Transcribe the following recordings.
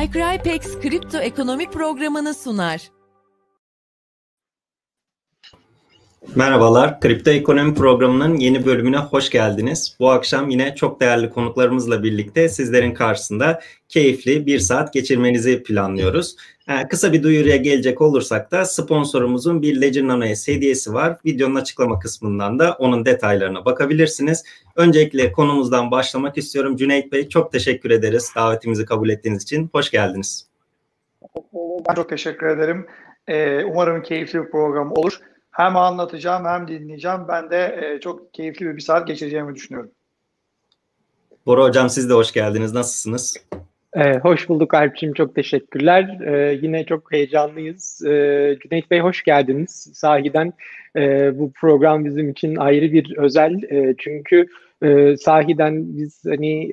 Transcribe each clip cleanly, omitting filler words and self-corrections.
iCrypex kripto ekonomik programını sunar. Merhabalar, kripto ekonomi programının yeni bölümüne hoş geldiniz. Bu akşam yine çok değerli konuklarımızla birlikte sizlerin karşısında keyifli bir saat geçirmenizi planlıyoruz. Kısa bir duyuruya gelecek olursak da sponsorumuzun bir Ledger Nano S hediyesi var. Videonun açıklama kısmından da onun detaylarına bakabilirsiniz. Öncelikle konumuzdan başlamak istiyorum. Cüneyt Bey, çok teşekkür ederiz davetimizi kabul ettiğiniz için. Hoş geldiniz. Ben çok teşekkür ederim. Umarım keyifli bir program olur. Hem anlatacağım hem dinleyeceğim. Ben de çok keyifli bir saat geçireceğimi düşünüyorum. Bora Hocam, siz de hoş geldiniz. Nasılsınız? Hoş bulduk Alp'cim. Çok teşekkürler. Yine çok heyecanlıyız. Cüneyt Bey, hoş geldiniz. Sahiden bu program bizim için ayrı bir özel. Çünkü sahiden biz hani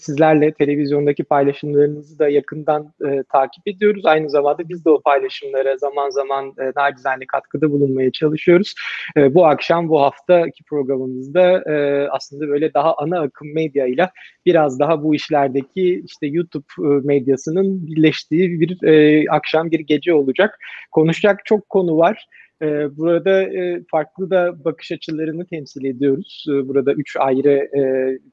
sizlerle televizyondaki paylaşımlarınızı da yakından takip ediyoruz. Aynı zamanda biz de o paylaşımlara zaman zaman nacizane katkıda bulunmaya çalışıyoruz. Bu akşam, bu haftaki programımızda aslında böyle daha ana akım medyayla biraz daha bu işlerdeki işte YouTube medyasının birleştiği bir akşam, bir gece olacak. Konuşacak çok konu var. Burada farklı da bakış açılarını temsil ediyoruz. Burada üç ayrı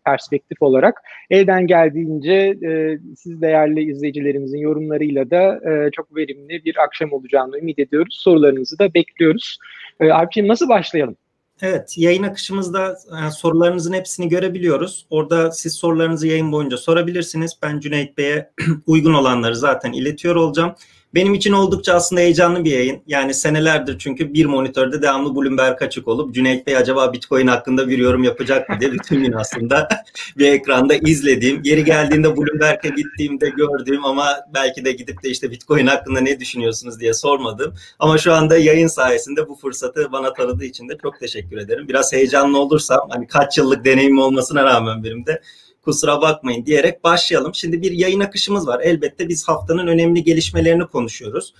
perspektif olarak. Elden geldiğince siz değerli izleyicilerimizin yorumlarıyla da çok verimli bir akşam olacağını ümit ediyoruz. Sorularınızı da bekliyoruz. Alp'ciğim, nasıl başlayalım? Evet, yayın akışımızda sorularınızın hepsini görebiliyoruz. Orada siz sorularınızı yayın boyunca sorabilirsiniz. Ben Cüneyt Bey'e uygun olanları zaten iletiyor olacağım. Benim için oldukça aslında heyecanlı bir yayın. Yani senelerdir çünkü bir monitörde devamlı Bloomberg açık olup Cüneyt Bey acaba Bitcoin hakkında bir yorum yapacak mı diye bütün gün aslında bir ekranda izlediğim, geri geldiğinde Bloomberg'e gittiğimde gördüğüm ama belki de gidip de işte Bitcoin hakkında ne düşünüyorsunuz diye sormadım. Ama şu anda yayın sayesinde bu fırsatı bana tanıdığı için de çok teşekkür ederim. Biraz heyecanlı olursam, hani kaç yıllık deneyim olmasına rağmen benim de, kusura bakmayın diyerek başlayalım. Şimdi bir yayın akışımız var. Elbette biz haftanın önemli gelişmelerini konuşuyoruz.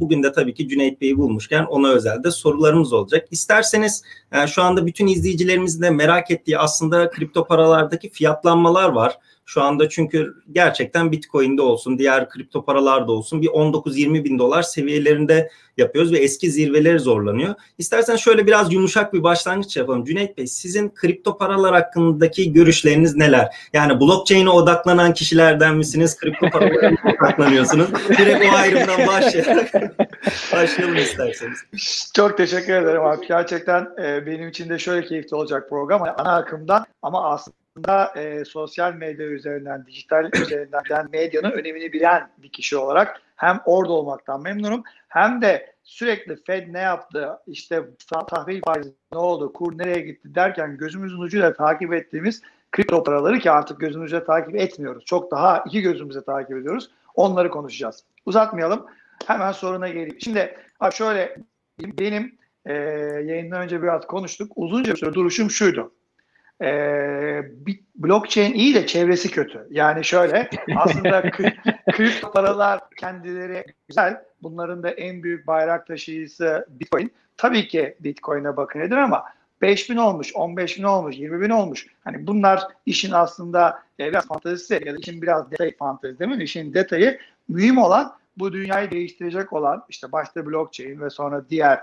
Bugün de tabii ki Cüneyt Bey'i bulmuşken ona özel de sorularımız olacak. İsterseniz şu anda bütün izleyicilerimizin de merak ettiği aslında kripto paralardaki fiyatlanmalar var. Şu anda çünkü gerçekten Bitcoin'de olsun, diğer kripto paralarda olsun bir 19-20 bin dolar seviyelerinde yapıyoruz ve eski zirveleri zorlanıyor. İstersen şöyle biraz yumuşak bir başlangıç yapalım. Cüneyt Bey, sizin kripto paralar hakkındaki görüşleriniz neler? Yani blockchain'e odaklanan kişilerden misiniz? Kripto paralara odaklanıyorsunuz. Direkt o ayrımdan başlayalım isterseniz. Çok teşekkür ederim abi. Gerçekten benim için de şöyle keyifli olacak program. Ana akımdan ama aslında sosyal medya üzerinden, dijital üzerinden, yani medyanın önemini bilen bir kişi olarak hem orada olmaktan memnunum, hem de sürekli Fed ne yaptı, işte tahvil faizi ne oldu, kur nereye gitti derken gözümüzün ucuyla takip ettiğimiz kripto paraları, ki artık gözümüzle takip etmiyoruz, çok daha iki gözümüzle takip ediyoruz, onları konuşacağız. Uzatmayalım, hemen soruna geleyim. Şimdi şöyle, benim yayından önce biraz konuştuk, uzunca bir süre duruşum şuydu. Blockchain iyi de çevresi kötü. Yani şöyle, aslında kripto paralar kendileri güzel. Bunların da en büyük bayrak taşıyıcısı Bitcoin. Tabii ki Bitcoin'e bakın edin ama 5.000 olmuş, 15.000 olmuş, 20.000 olmuş. Hani bunlar işin aslında biraz fantezisi ya da işin biraz detayı, fantezi değil mi? İşin detayı. Mühim olan, bu dünyayı değiştirecek olan işte başta blockchain ve sonra diğer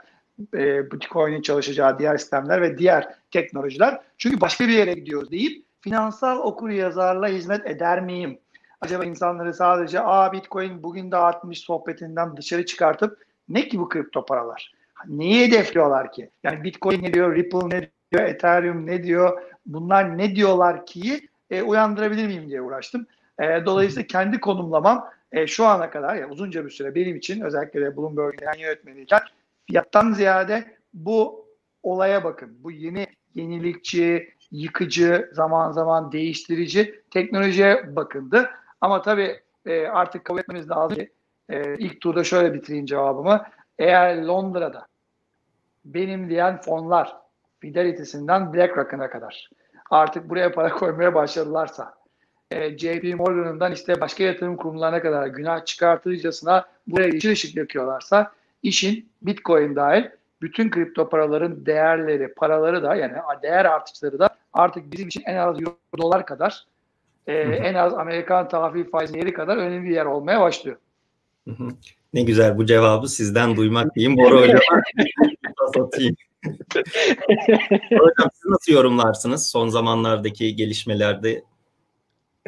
Bitcoin'in çalışacağı diğer sistemler ve diğer teknolojiler. Çünkü başka bir yere gidiyoruz deyip finansal okuryazarlığa hizmet eder miyim? Acaba insanları sadece Bitcoin bugün de artmış sohbetinden dışarı çıkartıp, ne ki bu kripto paralar? Neyi hedefliyorlar ki? Yani Bitcoin ne diyor, Ripple ne diyor, Ethereum ne diyor, bunlar ne diyorlar ki uyandırabilir miyim diye uğraştım. Dolayısıyla kendi konumlamam şu ana kadar, yani uzunca bir süre benim için, özellikle de Bloomberg'in yan yönetmeniyken, fiyattan ziyade bu olaya bakın. Bu yenilikçi, yıkıcı, zaman zaman değiştirici teknolojiye bakıldı. Ama tabii artık kabul etmemiz lazım ki, ilk turda şöyle bitireyim cevabımı. Eğer Londra'da benim diyen fonlar, Fidelity'sinden BlackRock'ına kadar artık buraya para koymaya başladılarsa, JP Morgan'dan işte başka yatırım kurumlarına kadar günah çıkartıcısına buraya yeşil ışık yakıyorlarsa, İşin Bitcoin dahil bütün kripto paraların değerleri, paraları da, yani değer artışları da artık bizim için en az euro dolar kadar en az Amerikan tahvil faizinin yeri kadar önemli bir yer olmaya başlıyor. Hı hı. Ne güzel, bu cevabı sizden duymak diyeyim. Bora Hocam. Hocam siz nasıl yorumlarsınız son zamanlardaki gelişmelerde?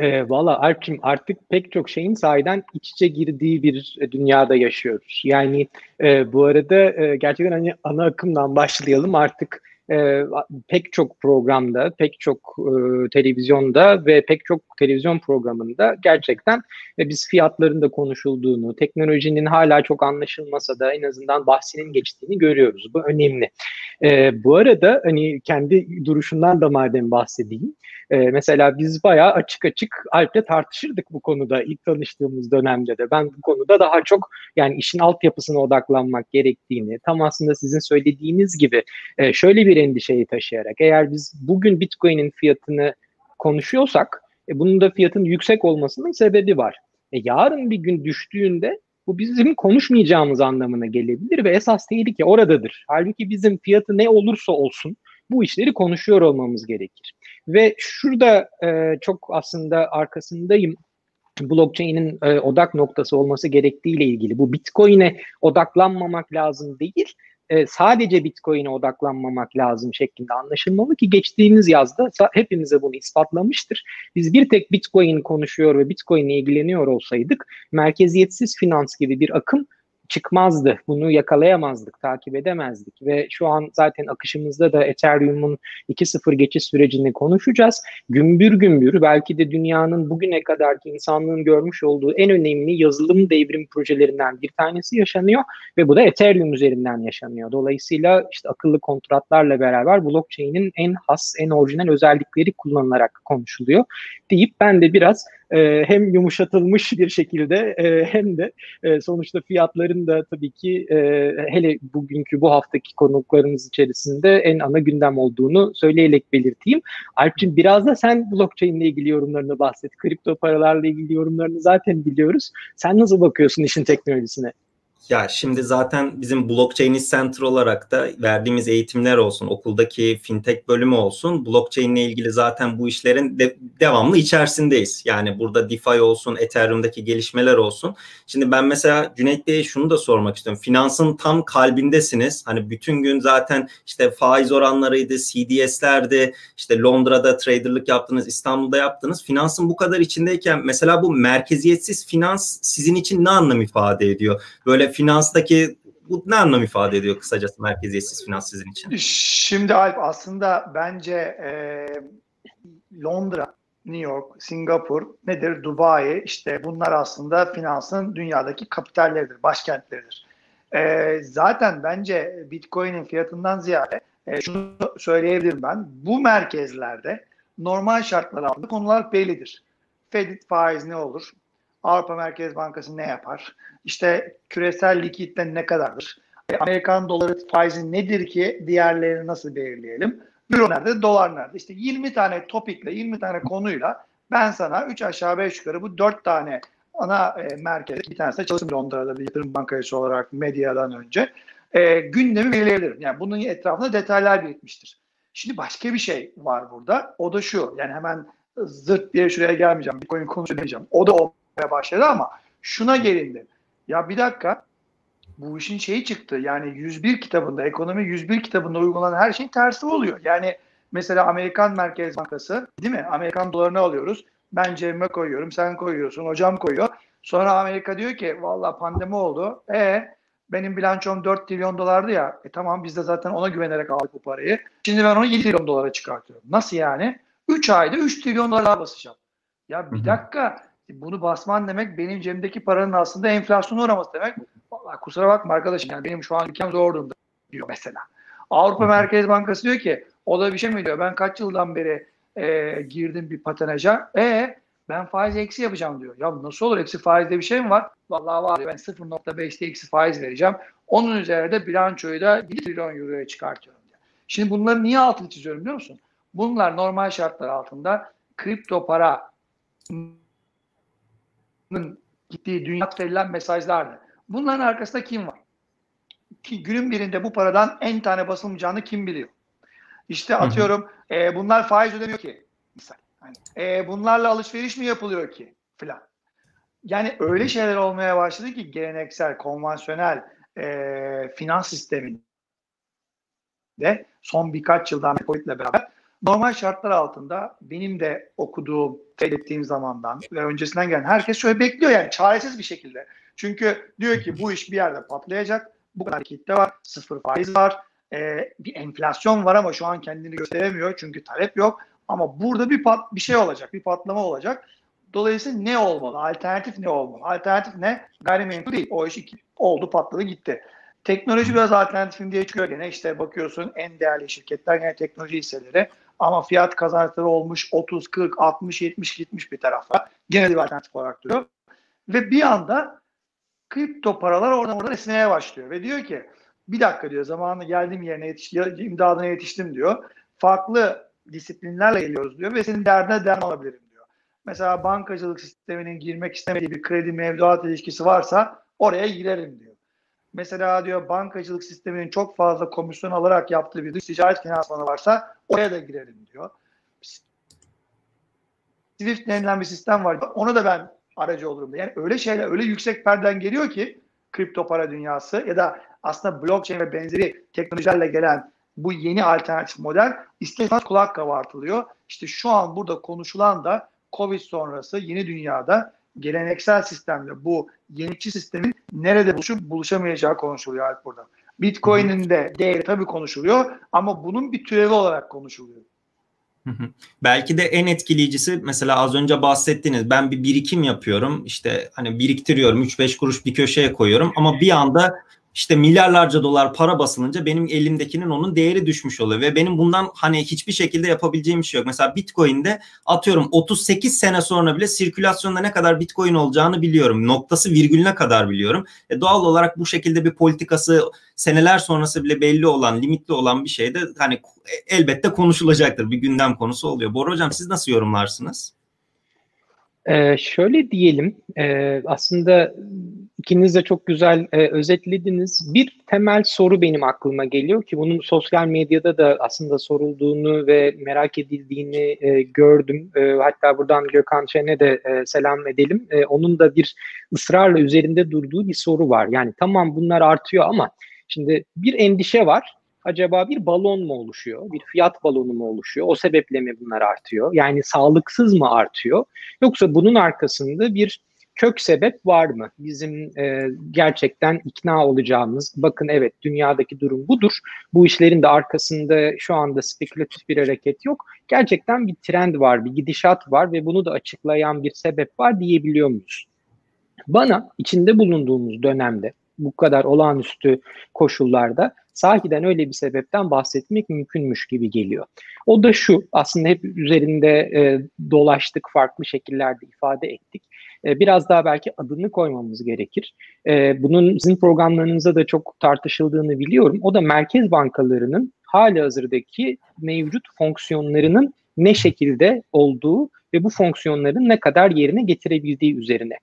Valla Alp'cim, artık pek çok şeyin sahiden iç içe girdiği bir dünyada yaşıyoruz. Yani bu arada gerçekten hani ana akımdan başlayalım. Artık pek çok programda, pek çok televizyonda ve pek çok televizyon programında gerçekten biz fiyatların da konuşulduğunu, teknolojinin hala çok anlaşılmasa da en azından bahsinin geçtiğini görüyoruz. Bu önemli. Bu arada hani kendi duruşundan da madem bahsedeyim. Mesela biz bayağı açık açık Alp'le tartışırdık bu konuda ilk tanıştığımız dönemde de. Ben bu konuda daha çok yani işin altyapısına odaklanmak gerektiğini, tam aslında sizin söylediğiniz gibi şöyle bir endişeyi taşıyarak, eğer biz bugün Bitcoin'in fiyatını konuşuyorsak bunun da fiyatın yüksek olmasının sebebi var. Yarın bir gün düştüğünde bu bizim konuşmayacağımız anlamına gelebilir ve esas tehlike oradadır. Halbuki bizim fiyatı ne olursa olsun bu işleri konuşuyor olmamız gerekir. Ve şurada çok aslında arkasındayım. Blockchain'in odak noktası olması gerektiğiyle ilgili. Bu Bitcoin'e odaklanmamak lazım değil, sadece Bitcoin'e odaklanmamak lazım şeklinde anlaşılmalı ki geçtiğimiz yazda hepimize bunu ispatlamıştır. Biz bir tek Bitcoin konuşuyor ve Bitcoin'e ilgileniyor olsaydık merkeziyetsiz finans gibi bir akım çıkmazdı. Bunu yakalayamazdık, takip edemezdik ve şu an zaten akışımızda da Ethereum'un 2.0 geçiş sürecini konuşacağız. Gümbür gümbür belki de dünyanın bugüne kadarki insanlığın görmüş olduğu en önemli yazılım devrimi projelerinden bir tanesi yaşanıyor ve bu da Ethereum üzerinden yaşanıyor. Dolayısıyla işte akıllı kontratlarla beraber blockchain'in en has, en orijinal özellikleri kullanılarak konuşuluyor deyip ben de biraz hem yumuşatılmış bir şekilde hem de sonuçta fiyatların da tabii ki hele bugünkü bu haftaki konuklarımız içerisinde en ana gündem olduğunu söyleyerek belirteyim. Alp'cim biraz da sen blockchain ile ilgili yorumlarını bahset. Kripto paralarla ilgili yorumlarını zaten biliyoruz. Sen nasıl bakıyorsun işin teknolojisine? Ya şimdi zaten bizim Blockchain İş Center olarak da verdiğimiz eğitimler olsun, okuldaki Fintech bölümü olsun, blockchain ile ilgili zaten bu işlerin devamlı içerisindeyiz. Yani burada DeFi olsun, Ethereum'daki gelişmeler olsun. Şimdi ben mesela Cüneyt Bey'e şunu da sormak istiyorum. Finansın tam kalbindesiniz. Hani bütün gün zaten işte faiz oranlarıydı, CDS'lerdi, işte Londra'da traderlık yaptınız, İstanbul'da yaptınız. Finansın bu kadar içindeyken mesela bu merkeziyetsiz finans sizin için ne anlam ifade ediyor? Böyle finanstaki bu ne anlam ifade ediyor kısacası merkeziyetsiz finans sizin için? Şimdi Alp, aslında bence Londra, New York, Singapur, nedir? Dubai, işte bunlar aslında finansın dünyadaki kapitalleridir, başkentleridir. Zaten bence Bitcoin'in fiyatından ziyade şunu söyleyebilirim ben. Bu merkezlerde normal şartlar altında konular bellidir. Fed faiz ne olur? Avrupa Merkez Bankası ne yapar? İşte küresel likidite ne kadardır? Amerikan doları faizi nedir ki diğerlerini nasıl belirleyelim? Euro nerede, dolar nerede? İşte 20 tane topikle, 20 tane konuyla ben sana 3 aşağı 5 yukarı bu 4 tane ana merkez, bir tanesi de çalıştım Londra'da bir yatırım bankacısı olarak medyadan önce, gündemi belirleyebilirim. Yani bunun etrafında detaylar birikmiştir. Şimdi başka bir şey var burada. O da şu, yani hemen zırt diye şuraya gelmeyeceğim, bir konuyu konuşmayacağım. O da olmaya başladı ama şuna gelindi. Ya bir dakika, bu işin şeyi çıktı. Yani 101 kitabında, ekonomi 101 kitabında uygulanan her şey tersi oluyor. Yani mesela Amerikan Merkez Bankası, değil mi? Amerikan dolarını alıyoruz. Ben cebime koyuyorum, sen koyuyorsun, hocam koyuyor. Sonra Amerika diyor ki, valla pandemi oldu. Benim bilançom 4 trilyon dolardı ya. Tamam, biz de zaten ona güvenerek aldık bu parayı. Şimdi ben onu 7 trilyon dolara çıkartıyorum. Nasıl yani? 3 ayda 3 trilyon dolara basacağım. Ya bir dakika, bunu basman demek benim cebimdeki paranın aslında enflasyona uğraması demek. Vallahi kusura bakma arkadaşım, yani benim şu an ülkem zor durumda diyor mesela. Avrupa Merkez Bankası diyor ki, o da bir şey mi diyor, ben kaç yıldan beri girdim bir patanaja, ben faiz eksi yapacağım diyor. Ya nasıl olur, eksi faizde bir şey mi var? Vallahi var diyor, ben 0.5'te eksi faiz vereceğim. Onun üzerine de bilançoyu da 1 trilyon euroya çıkartıyorum diyor. Şimdi bunları niye altını çiziyorum biliyor musun? Bunlar normal şartlar altında kripto para gittiği dünya verilen mesajlardı. Bunların arkasında kim var? Ki günün birinde bu paradan en tane basılmayacağını kim biliyor? İşte atıyorum bunlar faiz ödemiyor ki. Hani, bunlarla alışveriş mi yapılıyor ki falan. Yani öyle şeyler olmaya başladı ki geleneksel, konvansiyonel finans sisteminde son birkaç yıldan Covid'le beraber normal şartlar altında benim de okuduğum, ettiğim zamandan ve öncesinden gelen herkes şöyle bekliyor yani çaresiz bir şekilde. Çünkü diyor ki bu iş bir yerde patlayacak, bu kadar kitle var, 0 faiz var, bir enflasyon var ama şu an kendini gösteremiyor çünkü talep yok. Ama burada bir şey olacak, bir patlama olacak. Dolayısıyla ne olmalı? Alternatif ne olmalı? Alternatif ne? Gayrimenkul değil. O iş oldu, patladı, gitti. Teknoloji biraz alternatifim diye çıkıyor gene. İşte bakıyorsun en değerli şirketler gene teknoloji hisseleri. Ama fiyat kazançları olmuş 30, 40, 60, 70 gitmiş bir tarafa. Gene de bir alternatif olarak duruyor. Ve bir anda kripto paralar oradan orada esmeye başlıyor. Ve diyor ki bir dakika diyor zamanı geldiğim yerine yetiştim, imdadına yetiştim diyor. Farklı disiplinlerle geliyoruz diyor ve senin derdine derman olabilirim diyor. Mesela bankacılık sisteminin girmek istemediği bir kredi mevduat ilişkisi varsa oraya girerim diyor. Mesela diyor bankacılık sisteminin çok fazla komisyon alarak yaptığı bir dış ticaret finansmanı varsa oraya da girerim diyor. Swift denilen bir sistem var. Ona da ben aracı olurum diyor. Yani öyle şeyler öyle yüksek perden geliyor ki kripto para dünyası ya da aslında blockchain ve benzeri teknolojilerle gelen bu yeni alternatif model istemez kulak kabartılıyor. İşte şu an burada konuşulan da Covid sonrası yeni dünyada geleneksel sistemle bu yenilikçi sistemin nerede buluşup buluşamayacağı konuşuluyor artık burada. Bitcoin'in de değeri tabii konuşuluyor ama bunun bir türevi olarak konuşuluyor. Belki de en etkileyicisi mesela az önce bahsettiğiniz ben bir birikim yapıyorum işte hani biriktiriyorum 3-5 kuruş bir köşeye koyuyorum ama bir anda İşte milyarlarca dolar para basılınca benim elimdekinin onun değeri düşmüş oluyor ve benim bundan hani hiçbir şekilde yapabileceğim bir şey yok. Mesela Bitcoin'de atıyorum 38 sene sonra bile sirkülasyonda ne kadar Bitcoin olacağını biliyorum. Noktası virgülüne kadar biliyorum. Doğal olarak bu şekilde bir politikası seneler sonrası bile belli olan, limitli olan bir şey de hani elbette konuşulacaktır. Bir gündem konusu oluyor. Bora Hocam siz nasıl yorumlarsınız? Şöyle diyelim aslında ikiniz de çok güzel özetlediniz. Bir temel soru benim aklıma geliyor ki bunun sosyal medyada da aslında sorulduğunu ve merak edildiğini gördüm. Hatta buradan Gökhan Şen'e de selam edelim. Onun da bir ısrarla üzerinde durduğu bir soru var. Yani tamam bunlar artıyor ama şimdi bir endişe var. Acaba bir balon mu oluşuyor? Bir fiyat balonu mu oluşuyor? O sebeple mi bunlar artıyor? Yani sağlıksız mı artıyor? Yoksa bunun arkasında bir kök sebep var mı? Bizim gerçekten ikna olacağımız, bakın evet dünyadaki durum budur. Bu işlerin de arkasında şu anda spekülatif bir hareket yok. Gerçekten bir trend var, bir gidişat var ve bunu da açıklayan bir sebep var diyebiliyor muyuz? Bana içinde bulunduğumuz dönemde, bu kadar olağanüstü koşullarda sahiden öyle bir sebepten bahsetmek mümkünmüş gibi geliyor. O da şu, aslında hep üzerinde dolaştık, farklı şekillerde ifade ettik. Biraz daha belki adını koymamız gerekir. Bunun sizin programlarınızda da çok tartışıldığını biliyorum. O da merkez bankalarının halihazırdaki mevcut fonksiyonlarının ne şekilde olduğu ve bu fonksiyonların ne kadar yerine getirebildiği üzerine.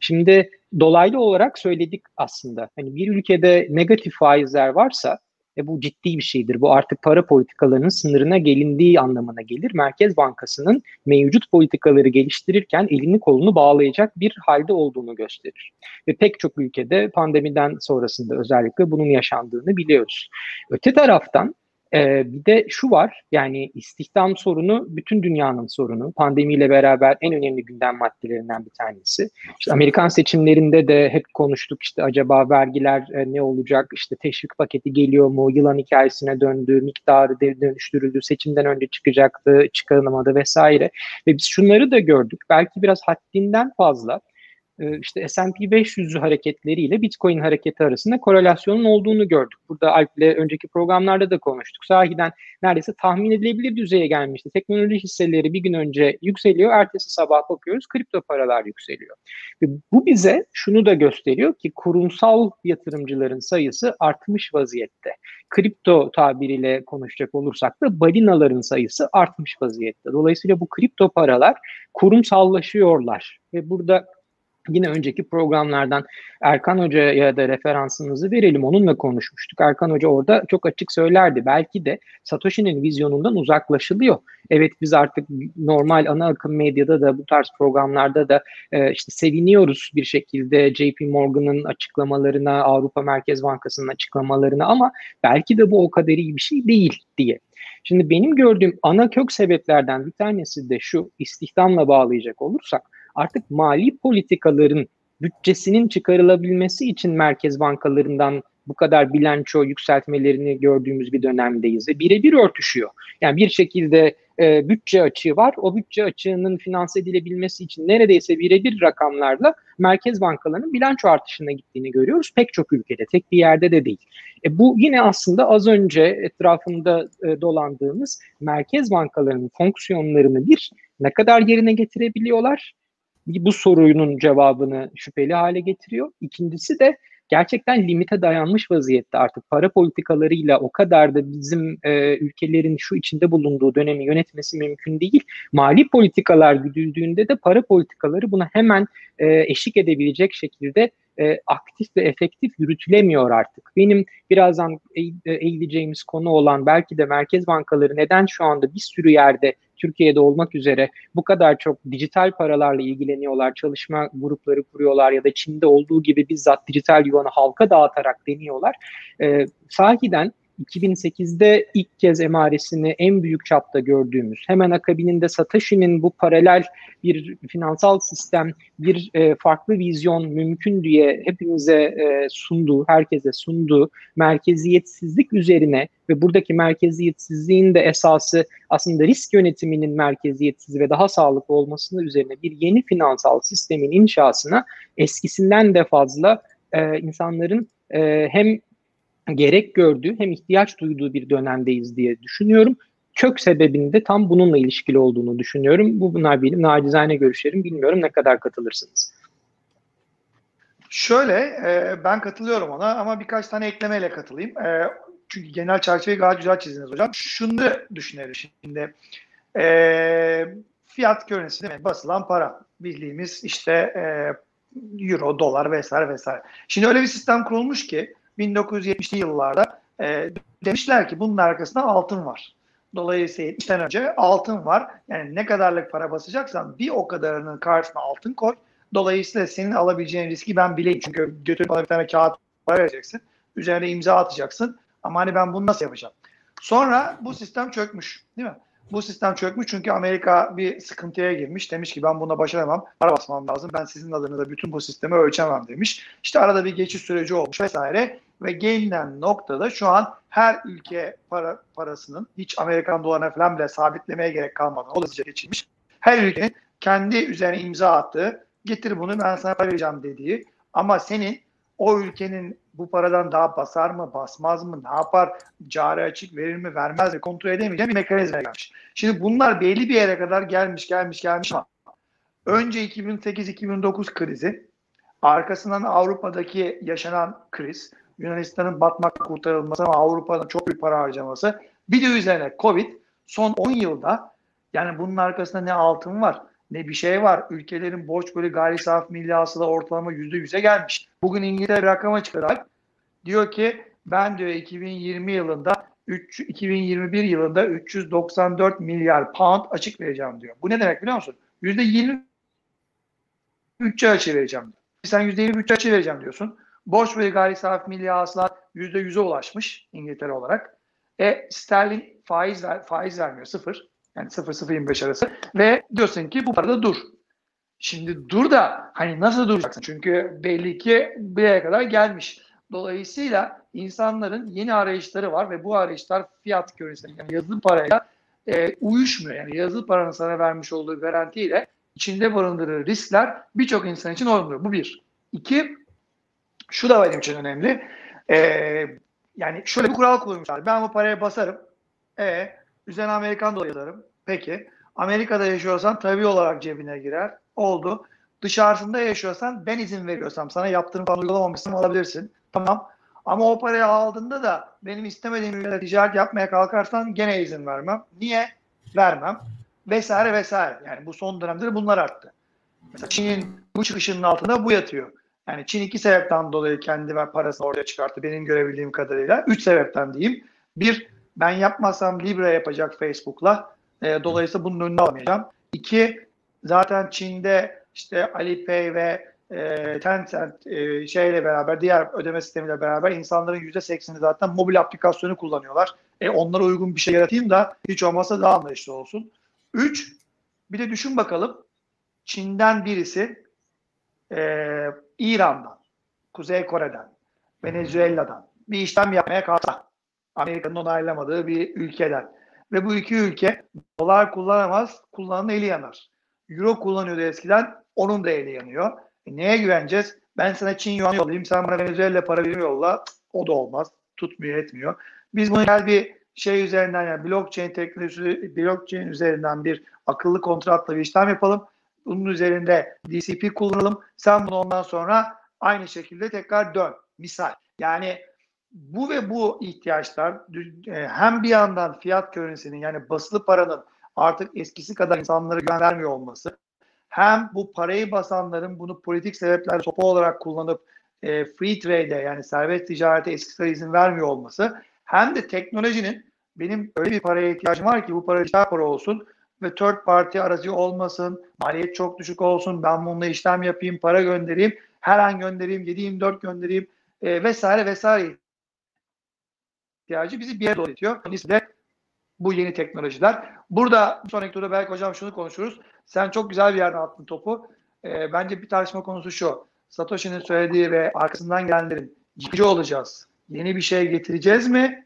Şimdi dolaylı olarak söyledik aslında. Hani bir ülkede negatif faizler varsa bu ciddi bir şeydir. Bu artık para politikalarının sınırına gelindiği anlamına gelir. Merkez Bankası'nın mevcut politikaları geliştirirken elini kolunu bağlayacak bir halde olduğunu gösterir. Ve pek çok ülkede pandemiden sonrasında özellikle bunun yaşandığını biliyoruz. Öte taraftan bir de şu var, yani istihdam sorunu bütün dünyanın sorunu. Pandemiyle beraber en önemli gündem maddelerinden bir tanesi. İşte Amerikan seçimlerinde de hep konuştuk işte acaba vergiler ne olacak, işte teşvik paketi geliyor mu, yılan hikayesine döndü, miktarı dönüştürüldü, seçimden önce çıkacaktı, çıkarılamadı vesaire. Ve biz şunları da gördük, belki biraz haddinden fazla. İşte S&P 500'lü hareketleriyle Bitcoin hareketi arasında korelasyonun olduğunu gördük. Burada Alp'le önceki programlarda da konuştuk. Sahiden neredeyse tahmin edilebilir düzeye gelmişti. Teknoloji hisseleri bir gün önce yükseliyor. Ertesi sabah bakıyoruz kripto paralar yükseliyor. Ve bu bize şunu da gösteriyor ki kurumsal yatırımcıların sayısı artmış vaziyette. Kripto tabiriyle konuşacak olursak da balinaların sayısı artmış vaziyette. Dolayısıyla bu kripto paralar kurumsallaşıyorlar. Ve burada Yine önceki programlardan Erkan Hoca'ya da referansınızı verelim. Onunla konuşmuştuk. Erkan Hoca orada çok açık söylerdi. Belki de Satoshi'nin vizyonundan uzaklaşılıyor. Evet, biz artık normal ana akım medyada da bu tarz programlarda da işte seviniyoruz bir şekilde JP Morgan'ın açıklamalarına, Avrupa Merkez Bankası'nın açıklamalarına, ama belki de bu o kadar iyi bir şey değil diye. Şimdi benim gördüğüm ana kök sebeplerden bir tanesi de şu, istihdamla bağlayacak olursak, artık mali politikaların bütçesinin çıkarılabilmesi için merkez bankalarından bu kadar bilanço yükseltmelerini gördüğümüz bir dönemdeyiz ve birebir örtüşüyor. Yani bir şekilde bütçe açığı var. O bütçe açığının finanse edilebilmesi için neredeyse birebir rakamlarla merkez bankalarının bilanço artışına gittiğini görüyoruz. Pek çok ülkede, tek bir yerde de değil. Bu yine aslında az önce etrafında dolandığımız merkez bankalarının fonksiyonlarını bir, ne kadar yerine getirebiliyorlar? Bu sorunun cevabını şüpheli hale getiriyor. İkincisi de gerçekten limite dayanmış vaziyette artık para politikalarıyla o kadar da bizim ülkelerin şu içinde bulunduğu dönemi yönetmesi mümkün değil. Mali politikalar güdüldüğünde de para politikaları buna hemen eşlik edebilecek şekilde aktif ve efektif yürütülemiyor artık. Benim birazdan eğileceğimiz konu olan belki de merkez bankaları neden şu anda bir sürü yerde, Türkiye'de olmak üzere, bu kadar çok dijital paralarla ilgileniyorlar, çalışma grupları kuruyorlar ya da Çin'de olduğu gibi bizzat dijital yuanı halka dağıtarak deniyorlar. Sahiden 2008'de ilk kez emaresini en büyük çapta gördüğümüz, hemen akabininde Satoshi'nin bu paralel bir finansal sistem, bir farklı vizyon mümkün diye hepimize sunduğu, herkese sunduğu merkeziyetsizlik üzerine ve buradaki merkeziyetsizliğin de esası aslında risk yönetiminin merkeziyetsiz ve daha sağlıklı olmasının üzerine bir yeni finansal sistemin inşasına eskisinden de fazla insanların hem gerek gördüğü hem ihtiyaç duyduğu bir dönemdeyiz diye düşünüyorum. Kök sebebinin de tam bununla ilişkili olduğunu düşünüyorum. Bunlar benim nacizane görüşlerim. Bilmiyorum ne kadar katılırsınız. Şöyle, ben katılıyorum ona ama birkaç tane eklemeyle katılayım. Çünkü genel çerçeveyi gayet güzel çizdiniz hocam. Şunu düşünelim şimdi. Fiyat körnesine basılan para. Bildiğimiz işte euro, dolar vesaire vesaire. Şimdi öyle bir sistem kurulmuş ki 1970'li yıllarda demişler ki bunun arkasında altın var. Dolayısıyla 70'ten önce altın var. Yani ne kadarlık para basacaksan bir o kadarının karşısına altın koy. Dolayısıyla senin alabileceğin riski ben bileyim. Çünkü götürüp bana bir tane kağıt para vereceksin. Üzerine imza atacaksın. Ama hani ben bunu nasıl yapacağım? Sonra bu sistem çökmüş, değil mi? Bu sistem çökmüş çünkü Amerika bir sıkıntıya girmiş. Demiş ki ben buna başaramam, para basmam lazım. Ben sizin adınıza bütün bu sistemi ölçemem demiş. İşte arada bir geçiş süreci olmuş vesaire. Ve gelinen noktada şu an her ülke parasının hiç Amerikan dolarına falan bile sabitlemeye gerek kalmadan olasıca geçilmiş. Her ülkenin kendi üzerine imza attığı, getir bunu ben sana vereceğim dediği, ama senin o ülkenin bu paradan daha basar mı, basmaz mı, ne yapar, cari açık verir mi, vermez mi kontrol edemeyeceğim bir mekanizmaya gelmiş. Şimdi bunlar belli bir yere kadar gelmiş ama önce 2008-2009 krizi, arkasından Avrupa'daki yaşanan kriz, Yunanistan'ın batmaktan kurtarılması ama Avrupa'nın çok büyük para harcaması, bir de üzerine Covid, son 10 yılda yani bunun arkasında ne altın var, ne bir şey var. Ülkelerin borç böyle gayri safi milli hasıla ortalama %100'e gelmiş. Bugün İngiltere bir rakama çıkarak diyor ki ben diyor 2021 yılında 394 milyar pound açık vereceğim diyor. Bu ne demek biliyor musun? %20 bütçe açığı vereceğim diyor. Sen %20 bütçe açığı vereceğim diyorsun. Borç ve gayri safi milli hasıla %100'e ulaşmış İngiltere olarak. Sterlin faiz vermiyor, sıfır. Yani 0-0,25 arası ve diyorsun ki bu parada dur. Şimdi dur da hani nasıl duracaksın? Çünkü belli ki bir yere kadar gelmiş. Dolayısıyla insanların yeni arayışları var ve bu arayışlar fiyat körüsüne, yani yazılı parayla uyuşmuyor. Yani yazılı paranın sana vermiş olduğu garantiyle içinde barındırdığı riskler birçok insan için olmuyor. Bu bir. İki, şu da benim için önemli. Yani şöyle bir kural koymuşlar. Ben bu paraya basarım. Üzerine Amerikan doları yazarım. Peki. Amerika'da yaşıyorsan tabii olarak cebine girer. Oldu. Dışarısında yaşıyorsan ben izin veriyorsam sana yaptığını falan uygulamamışsam alabilirsin. Tamam. Ama o parayı aldığında da benim istemediğim ülkede ticaret yapmaya kalkarsan gene izin vermem. Niye? Vermem. Vesaire vesaire. Yani bu son dönemde bunlar arttı. Mesela Çin'in bu çıkışının altında bu yatıyor. Yani Çin iki sebepten dolayı kendi parasını ortaya çıkarttı benim görebildiğim kadarıyla. Üç sebepten diyeyim. Bir, ben yapmasam Libra yapacak Facebook'la. Dolayısıyla bunun önüne alamayacağım. İki, zaten Çin'de işte Alipay ve Tencent şeyle beraber, diğer ödeme sistemiyle beraber insanların %80'i zaten mobil aplikasyonu kullanıyorlar. Onlara uygun bir şey yaratayım da hiç olmazsa daha anlayışlı olsun. Üç, bir de düşün bakalım. Çin'den birisi, İran'dan, Kuzey Kore'den, Venezuela'dan bir işlem yapmaya kalksa, Amerika'nın onaylamadığı bir ülkeden ve bu iki ülke dolar kullanamaz, kullananın eli yanar. Euro kullanıyordu eskiden, onun da eli yanıyor. Neye güveneceğiz? Ben sana Çin yuanı yollayayım, sen bana Venezuela para birimi yolla. O da olmaz, tutmuyor, etmiyor. Biz bunu her bir şey üzerinden, yani blockchain teknolojisi, blockchain üzerinden bir akıllı kontratla bir işlem yapalım. Bunun üzerinde DCP kullanalım. Sen bunu ondan sonra aynı şekilde tekrar dön. Misal. Yani bu ve bu ihtiyaçlar hem bir yandan fiyat currency'nin, yani basılı paranın artık eskisi kadar insanlara güven vermiyor olması, hem bu parayı basanların bunu politik sebeplerle sopa olarak kullanıp free trade'e, yani serbest ticarete eskisi kadar izin vermiyor olması, hem de teknolojinin benim öyle bir paraya ihtiyacım var ki bu para dijital para olsun ve third party aracı olmasın, maliyet çok düşük olsun, ben bununla işlem yapayım, para göndereyim, her an göndereyim, 7/24 göndereyim vesaire vesaire ihtiyacı bizi bir yere doğru itiyor. Dolayısıyla bu yeni teknolojiler. Burada sonraki turda belki hocam şunu konuşuruz. Sen çok güzel bir yerden attın topu. Bence bir tartışma konusu şu. Satoshi'nin söylediği ve arkasından gelenlerin yıkıcı olacağız, yeni bir şey getireceğiz mi?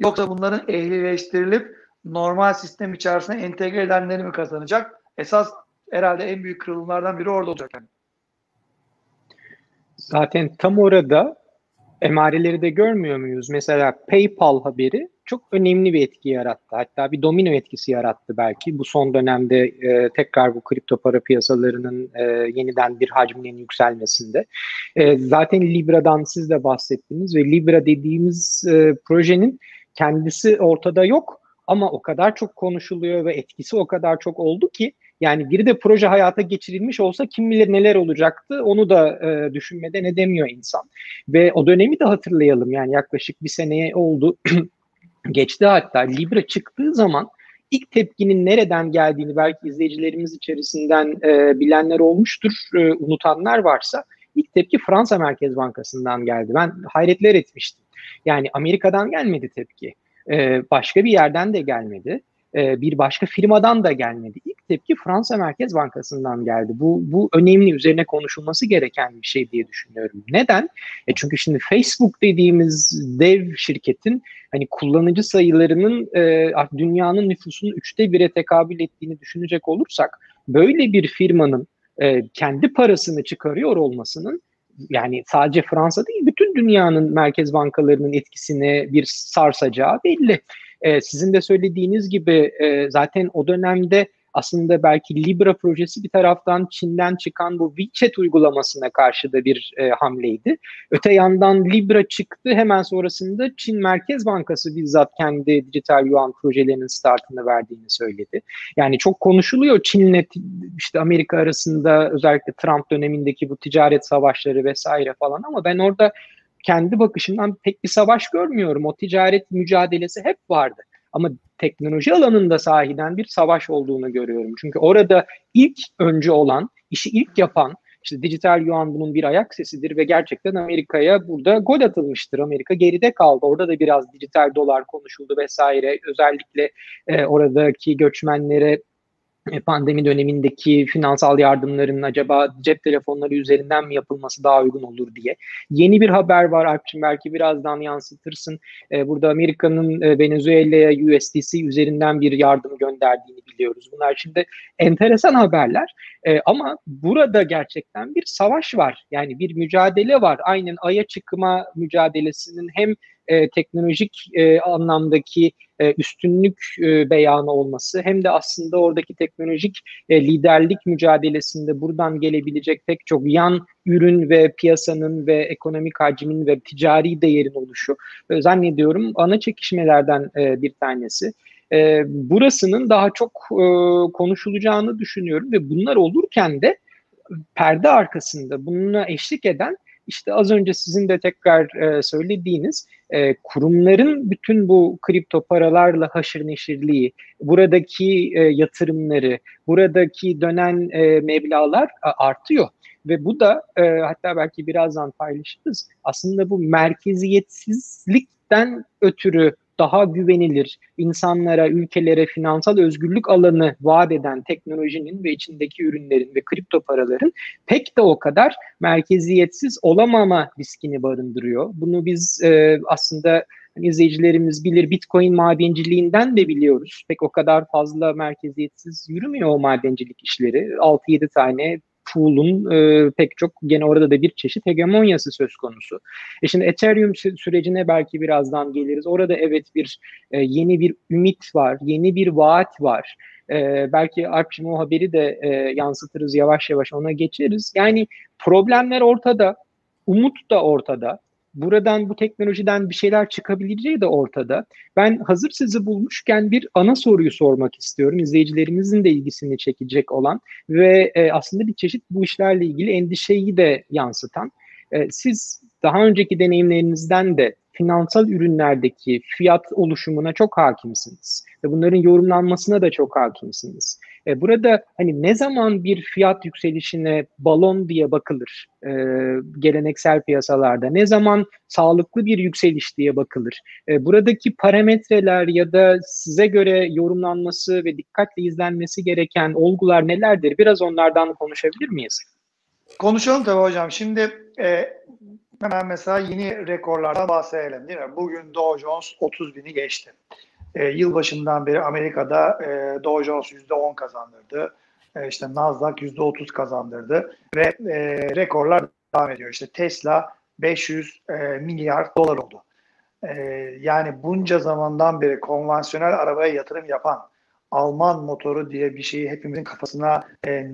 Yoksa bunların ehlileştirilip normal sistem içerisine entegre edenleri mi kazanacak? Esas herhalde en büyük kırılımlardan biri orada olacak. Zaten tam orada emareleri de görmüyor muyuz? Mesela PayPal haberi çok önemli bir etki yarattı. Hatta bir domino etkisi yarattı belki. Bu son dönemde tekrar bu kripto para piyasalarının yeniden bir hacminin yükselmesinde. Zaten Libra'dan siz de bahsettiniz ve Libra dediğimiz projenin kendisi ortada yok. Ama o kadar çok konuşuluyor ve etkisi o kadar çok oldu ki, yani biri de proje hayata geçirilmiş olsa kim bilir neler olacaktı, onu da düşünmeden edemiyor insan. Ve o dönemi de hatırlayalım, yani yaklaşık bir seneye oldu geçti hatta. Libra çıktığı zaman ilk tepkinin nereden geldiğini belki izleyicilerimiz içerisinden bilenler olmuştur, unutanlar varsa. İlk tepki Fransa Merkez Bankası'ndan geldi. Ben hayretler etmiştim. Yani Amerika'dan gelmedi tepki. Başka bir yerden de gelmedi. Bir başka firmadan da gelmedi. İlk tepki Fransa Merkez Bankası'ndan geldi. Bu önemli, üzerine konuşulması gereken bir şey diye düşünüyorum. Neden? Çünkü şimdi Facebook dediğimiz dev şirketin hani kullanıcı sayılarının dünyanın nüfusunun 1/3'e tekabül ettiğini düşünecek olursak, böyle bir firmanın kendi parasını çıkarıyor olmasının, yani sadece Fransa değil, bütün dünyanın merkez bankalarının etkisini bir sarsacağı belli. Sizin de söylediğiniz gibi zaten o dönemde aslında belki Libra projesi bir taraftan Çin'den çıkan bu WeChat uygulamasına karşı da bir hamleydi. Öte yandan Libra çıktı, hemen sonrasında Çin Merkez Bankası bizzat kendi dijital yuan projelerinin startını verdiğini söyledi. Yani çok konuşuluyor Çin'le işte Amerika arasında, özellikle Trump dönemindeki bu ticaret savaşları vesaire falan, ama ben orada kendi bakışımdan pek bir savaş görmüyorum. O ticaret mücadelesi hep vardı. Ama teknoloji alanında sahiden bir savaş olduğunu görüyorum. Çünkü orada ilk öncü olan, işi ilk yapan, işte dijital yuan bunun bir ayak sesidir ve gerçekten Amerika'ya burada gol atılmıştır. Amerika geride kaldı. Orada da biraz dijital dolar konuşuldu vesaire. Özellikle oradaki göçmenlere pandemi dönemindeki finansal yardımların acaba cep telefonları üzerinden mi yapılması daha uygun olur diye. Yeni bir haber var Alp'cim, belki birazdan yansıtırsın. Burada Amerika'nın Venezuela'ya USDC üzerinden bir yardım gönderdiğini biliyoruz. Bunlar şimdi enteresan haberler ama burada gerçekten bir savaş var. Yani bir mücadele var. Aynen Ay'a çıkma mücadelesinin hem teknolojik anlamdaki üstünlük beyanı olması, hem de aslında oradaki teknolojik liderlik mücadelesinde buradan gelebilecek pek çok yan ürün ve piyasanın ve ekonomik hacmin ve ticari değerin oluşu zannediyorum ana çekişmelerden bir tanesi. Burasının daha çok konuşulacağını düşünüyorum ve bunlar olurken de perde arkasında bununla eşlik eden işte az önce sizin de tekrar söylediğiniz kurumların bütün bu kripto paralarla haşır neşirliği, buradaki yatırımları, buradaki dönen meblağlar artıyor. Ve bu da hatta belki birazdan paylaşırız. Aslında bu merkeziyetsizlikten ötürü daha güvenilir, insanlara, ülkelere finansal özgürlük alanı vaat eden teknolojinin ve içindeki ürünlerin ve kripto paraların pek de o kadar merkeziyetsiz olamama riskini barındırıyor. Bunu biz aslında izleyicilerimiz bilir, Bitcoin madenciliğinden de biliyoruz. Pek o kadar fazla merkeziyetsiz yürümüyor o madencilik işleri. 6-7 tane pool'un pek çok gene orada da bir çeşit hegemonyası söz konusu. Şimdi Ethereum sürecine belki birazdan geliriz. Orada evet bir yeni bir ümit var, yeni bir vaat var. Belki Arp'cığım o haberi de yansıtırız, yavaş yavaş ona geçeriz. Yani problemler ortada, umut da ortada. Buradan, bu teknolojiden bir şeyler çıkabileceği de ortada. Ben hazır sizi bulmuşken bir ana soruyu sormak istiyorum. İzleyicilerimizin de ilgisini çekecek olan ve aslında bir çeşit bu işlerle ilgili endişeyi de yansıtan. Siz daha önceki deneyimlerinizden de finansal ürünlerdeki fiyat oluşumuna çok hakimsiniz. Bunların yorumlanmasına da çok hakimsiniz. Burada hani ne zaman bir fiyat yükselişine balon diye bakılır geleneksel piyasalarda? Ne zaman sağlıklı bir yükseliş diye bakılır? Buradaki parametreler ya da size göre yorumlanması ve dikkatle izlenmesi gereken olgular nelerdir? Biraz onlardan konuşabilir miyiz? Konuşalım tabii hocam. Şimdi hemen mesela yeni rekorlardan bahsedelim, değil mi? Bugün Dow Jones 30.000'i geçti. Yılbaşından beri Amerika'da Dow Jones %10 kazandırdı. İşte Nasdaq %30 kazandırdı. Ve rekorlar devam ediyor. İşte Tesla 500 milyar dolar oldu. Yani bunca zamandan beri konvansiyonel arabaya yatırım yapan, Alman motoru diye bir şeyi hepimizin kafasına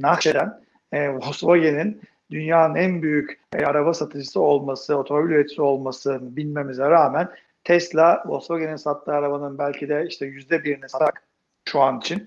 nakşeden Volkswagen'in dünyanın en büyük araba satıcısı olması, otomobil üreticisi olması bilmemize rağmen Tesla, Volkswagen'in sattığı arabanın belki de işte %1'ini satarak şu an için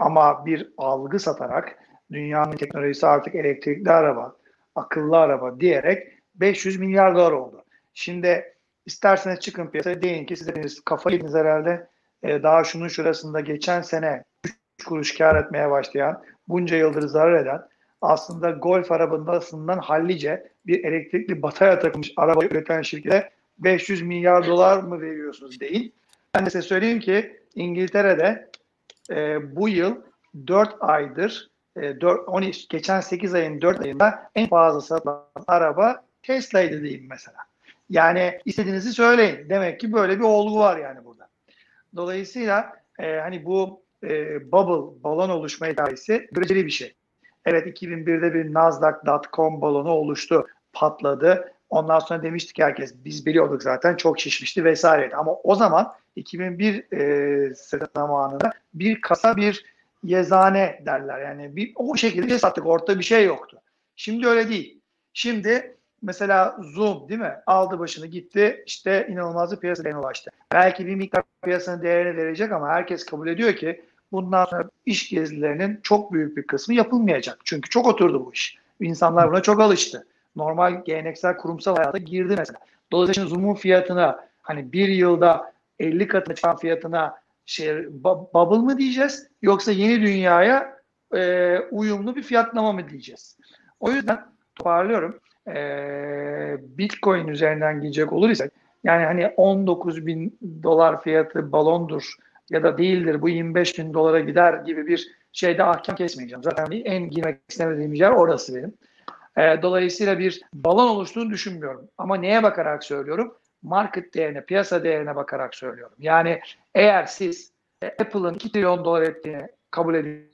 ama bir algı satarak dünyanın teknolojisi artık elektrikli araba, akıllı araba diyerek 500 milyar dolar oldu. Şimdi isterseniz çıkın piyasaya, deyin ki siz hepiniz kafayı yediniz herhalde, daha şunun şurasında geçen sene 3 kuruş kar etmeye başlayan, bunca yıldır zarar eden, aslında golf arabasından hallice bir elektrikli batarya takılmış arabayı üreten şirkete 500 milyar dolar mı veriyorsunuz deyin. Ben de size söyleyeyim ki İngiltere'de bu yıl 4 aydır, geçen 8 ayın 4 ayında en fazla satılan araba Tesla'ydı diyeyim mesela. Yani istediğinizi söyleyin. Demek ki böyle bir olgu var yani burada. Dolayısıyla hani bu bubble, balon oluşma hikayesi göreceli bir şey. Evet, 2001'de bir Nasdaq.com balonu oluştu, patladı. Ondan sonra demiştik herkes, biz biliyorduk zaten, çok şişmişti vesaire. Ama o zaman 2001 zamanında bir kasa bir yezane derler. Yani bir, o şekilde sattık, ortada bir şey yoktu. Şimdi öyle değil. Şimdi mesela Zoom, değil mi? Aldı başını gitti, işte inanılmaz bir piyasa değerine ulaştı. Belki bir miktar piyasanın değerini verecek ama herkes kabul ediyor ki bundan sonra iş gezilerinin çok büyük bir kısmı yapılmayacak. Çünkü çok oturdu bu iş. İnsanlar buna çok alıştı. Normal geleneksel kurumsal hayata girdi mesela. Dolayısıyla Zoom'un fiyatına, hani bir yılda 50 katına çıkan fiyatına bubble mı diyeceğiz? Yoksa yeni dünyaya uyumlu bir fiyatlama mı diyeceğiz? O yüzden toparlıyorum. Bitcoin üzerinden gidecek olursak, yani hani 19 bin dolar fiyatı balondur ya da değildir, bu 25 bin dolara gider gibi bir şeyde ahkam kesmeyeceğim. Zaten en girmek istemediğim yer orası benim. Dolayısıyla bir balon oluştuğunu düşünmüyorum. Ama neye bakarak söylüyorum? Market değerine, piyasa değerine bakarak söylüyorum. Yani eğer siz Apple'ın 2 trilyon dolar ettiğini kabul ediyorsanız,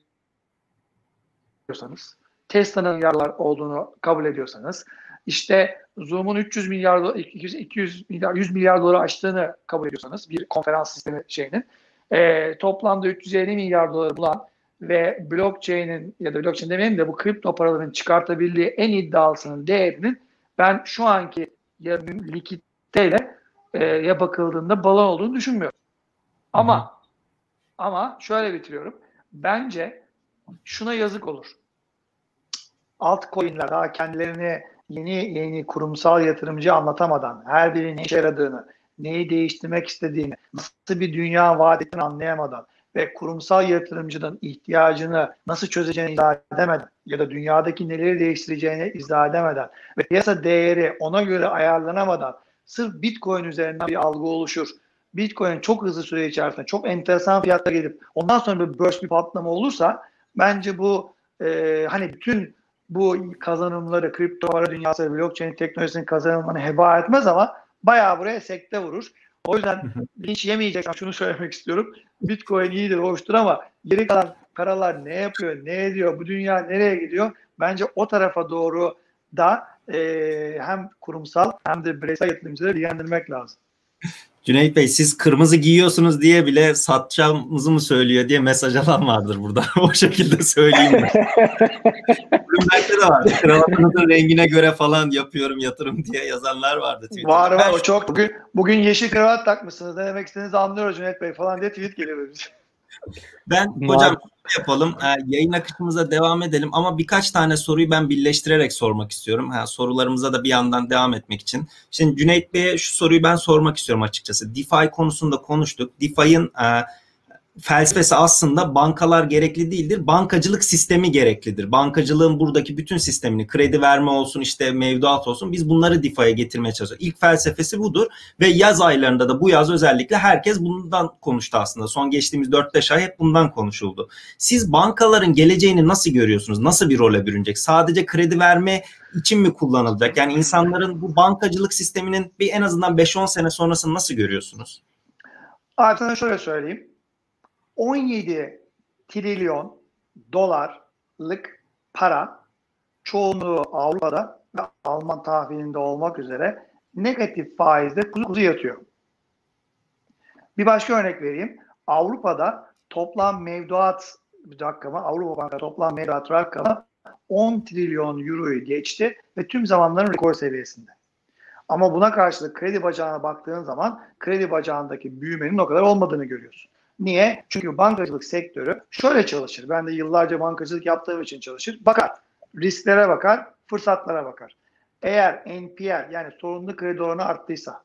Tesla'nın milyarlar olduğunu kabul ediyorsanız, işte Zoom'un 300 milyar, 200 milyar, 100 milyar doları aştığını kabul ediyorsanız, bir konferans sistemi şeyinin, toplamda 350 milyar doları bulan ve blockchain'in ya da blockchain demeyeyim de bu kripto paraların çıkartabildiği en iddialısının değerinin ben şu anki likiditeyle ya bakıldığında balon olduğunu düşünmüyorum. Ama şöyle bitiriyorum. Bence şuna yazık olur. altcoin'ler daha kendilerini yeni kurumsal yatırımcı anlatamadan, her birinin işe yaradığını, neyi değiştirmek istediğini, nasıl bir dünya vaat ettiğini anlayamadan ve kurumsal yatırımcının ihtiyacını nasıl çözeceğini izah edemeden ya da dünyadaki neleri değiştireceğini izah edemeden ve piyasa değeri ona göre ayarlanamadan sırf Bitcoin üzerinden bir algı oluşur. Bitcoin çok hızlı süre içerisinde çok enteresan fiyatlara gelip ondan sonra bir burst, bir patlama olursa bence bu hani bütün bu kazanımları, kripto para dünyası, blockchain teknolojisinin kazanımlarını heba etmez ama bayağı buraya sekte vurur. O yüzden linç yemeyecek. Şunu söylemek istiyorum. Bitcoin iyidir, hoştur ama geri kalan paralar ne yapıyor, ne ediyor, bu dünya nereye gidiyor? Bence o tarafa doğru da hem kurumsal hem de bireysel yatırımcıları bilgilendirmek lazım. Cüneyt Bey, siz kırmızı giyiyorsunuz diye bile satacağımızı mı söylüyor diye mesaj alan vardır burada. O şekilde söyleyeyim ben. Bloomberg'de de vardı. Kravatınızın rengine göre falan yapıyorum yatırım diye yazanlar vardı. Var o çok. Bugün yeşil kravat takmışsınız. Ne demek istediğinizi anlıyoruz Cüneyt Bey falan diye tweet geliyor bize. Ben hocam yapalım. Yayın akışımıza devam edelim ama birkaç tane soruyu ben birleştirerek sormak istiyorum. Sorularımıza da bir yandan devam etmek için. Şimdi Cüneyt Bey'e şu soruyu ben sormak istiyorum açıkçası. DeFi konusunda konuştuk. DeFi'nin felsefesi aslında bankalar gerekli değildir. Bankacılık sistemi gereklidir. Bankacılığın buradaki bütün sistemini, kredi verme olsun, işte mevduat olsun, biz bunları DeFi'ye getirmeye çalışıyoruz. İlk felsefesi budur ve yaz aylarında da bu yaz özellikle herkes bundan konuştu aslında. Son geçtiğimiz 4-5 ay hep bundan konuşuldu. Siz bankaların geleceğini nasıl görüyorsunuz? Nasıl bir role bürünecek? Sadece kredi verme için mi kullanılacak? Yani insanların bu bankacılık sisteminin bir en azından 5-10 sene sonrasını nasıl görüyorsunuz? Abi sana şöyle söyleyeyim. 17 trilyon dolarlık para, çoğunluğu Avrupa'da ve Alman tahvilinde olmak üzere, negatif faizde kuzu yatıyor. Bir başka örnek vereyim. Avrupa'da toplam mevduat rakamı, Avrupa Bankası toplam mevduat rakamı 10 trilyon euroyu geçti ve tüm zamanların rekor seviyesinde. Ama buna karşılık kredi bacağına baktığın zaman kredi bacağındaki büyümenin o kadar olmadığını görüyorsun. Niye? Çünkü bankacılık sektörü şöyle çalışır. Ben de yıllarca bankacılık yaptığım için çalışır. Bakar. Risklere bakar. Fırsatlara bakar. Eğer NPL yani sorunlu kredi oranı arttıysa,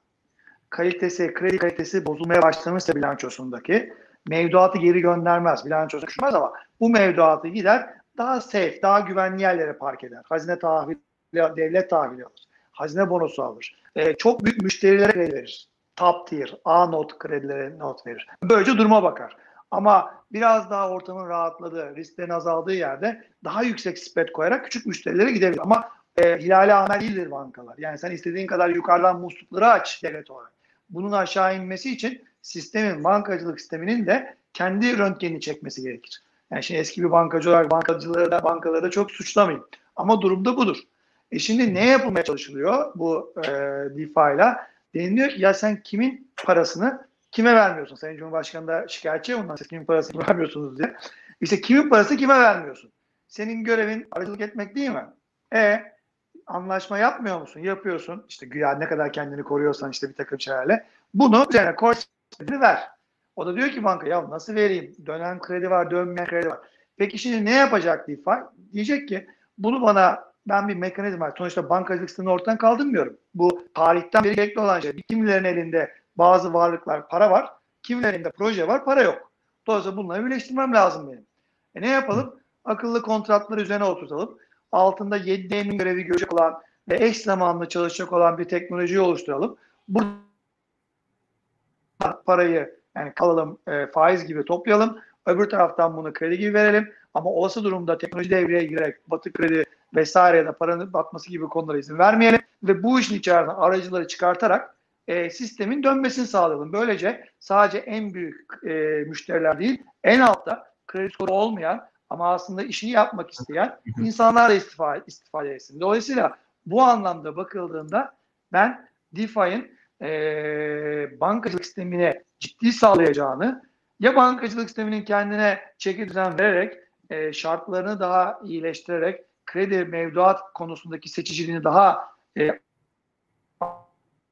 kredi kalitesi bozulmaya başlamışsa bilançosundaki, mevduatı geri göndermez. Bilançosu düşmez ama bu mevduatı gider daha safe, daha güvenli yerlere park eder. Hazine tahvili, devlet tahvili alır. Hazine bonosu alır. Çok büyük müşterilere kredi verir. Top tier, A not kredilere not verir. Böylece duruma bakar. Ama biraz daha ortamın rahatladığı, risklerin azaldığı yerde daha yüksek spread koyarak küçük müşterilere gidebilir. Ama hilale amel değildir bankalar. Yani sen istediğin kadar yukarıdan muslukları aç devlet olarak. Bunun aşağı inmesi için sistemin, bankacılık sisteminin de kendi röntgenini çekmesi gerekir. Yani şimdi eski bir bankacı olarak bankaları da çok suçlamayayım. Ama durum da budur. Şimdi ne yapılmaya çalışılıyor bu DeFi'yle? Deniliyor ki ya sen kimin parasını kime vermiyorsun? Sayın Cumhurbaşkanı da şikayetçi bundan, siz kimin parasını vermiyorsunuz diye. İşte kimin parası kime vermiyorsun? Senin görevin aracılık etmek değil mi? Anlaşma yapmıyor musun? Yapıyorsun. İşte güya ne kadar kendini koruyorsan işte bir takım şeylerle. Bunu üzerine korsiyonu ver. O da diyor ki banka ya nasıl vereyim? Dönen kredi var, dönmeyen kredi var. Peki şimdi ne yapacak DeFi? Diyecek ki bunu bana... Ben bir mekanizma, sonuçta bankacılık sistemini ortadan kaldırmıyorum. Bu tarihten beri gerekli olan şey. Kimlerin elinde bazı varlıklar, para var. Kimlerin elinde proje var, para yok. Dolayısıyla bunları birleştirmem lazım benim. Ne yapalım? Akıllı kontratları üzerine oturtalım. Altında 7D'nin görevi görecek olan ve eş zamanlı çalışacak olan bir teknolojiyi oluşturalım. Burada parayı yani kalalım, faiz gibi toplayalım. Öbür taraftan bunu kredi gibi verelim. Ama olası durumda teknoloji devreye girerek batı kredi vesaire de paranın batması gibi konulara izin vermeyelim ve bu işin içerisinden aracıları çıkartarak sistemin dönmesini sağlayalım. Böylece sadece en büyük müşteriler değil, en altta kredi skoru olmayan ama aslında işini yapmak isteyen insanlar da istifade etsin. Dolayısıyla bu anlamda bakıldığında ben DeFi'nin bankacılık sistemine ciddi sağlayacağını, ya bankacılık sisteminin kendine çeki düzen vererek, şartlarını daha iyileştirerek kredi mevduat konusundaki seçiciliğini daha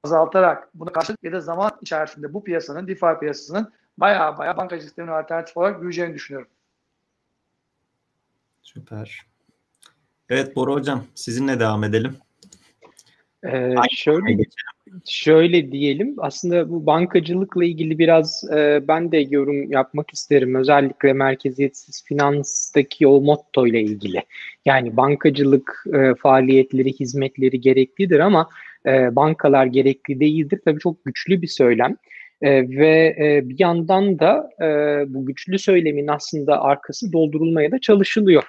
azaltarak buna karşılık ya da zaman içerisinde bu piyasanın, DeFi piyasasının bayağı bankacılık sisteminin alternatif olarak büyüyeceğini düşünüyorum. Süper. Evet Bora Hocam, sizinle devam edelim. Şöyle diyelim, aslında bu bankacılıkla ilgili biraz ben de yorum yapmak isterim. Özellikle merkeziyetsiz finanstaki o motto ile ilgili. Yani bankacılık faaliyetleri, hizmetleri gereklidir ama bankalar gerekli değildir. Tabii çok güçlü bir söylem. Ve bir yandan da bu güçlü söylemin aslında arkası doldurulmaya da çalışılıyor.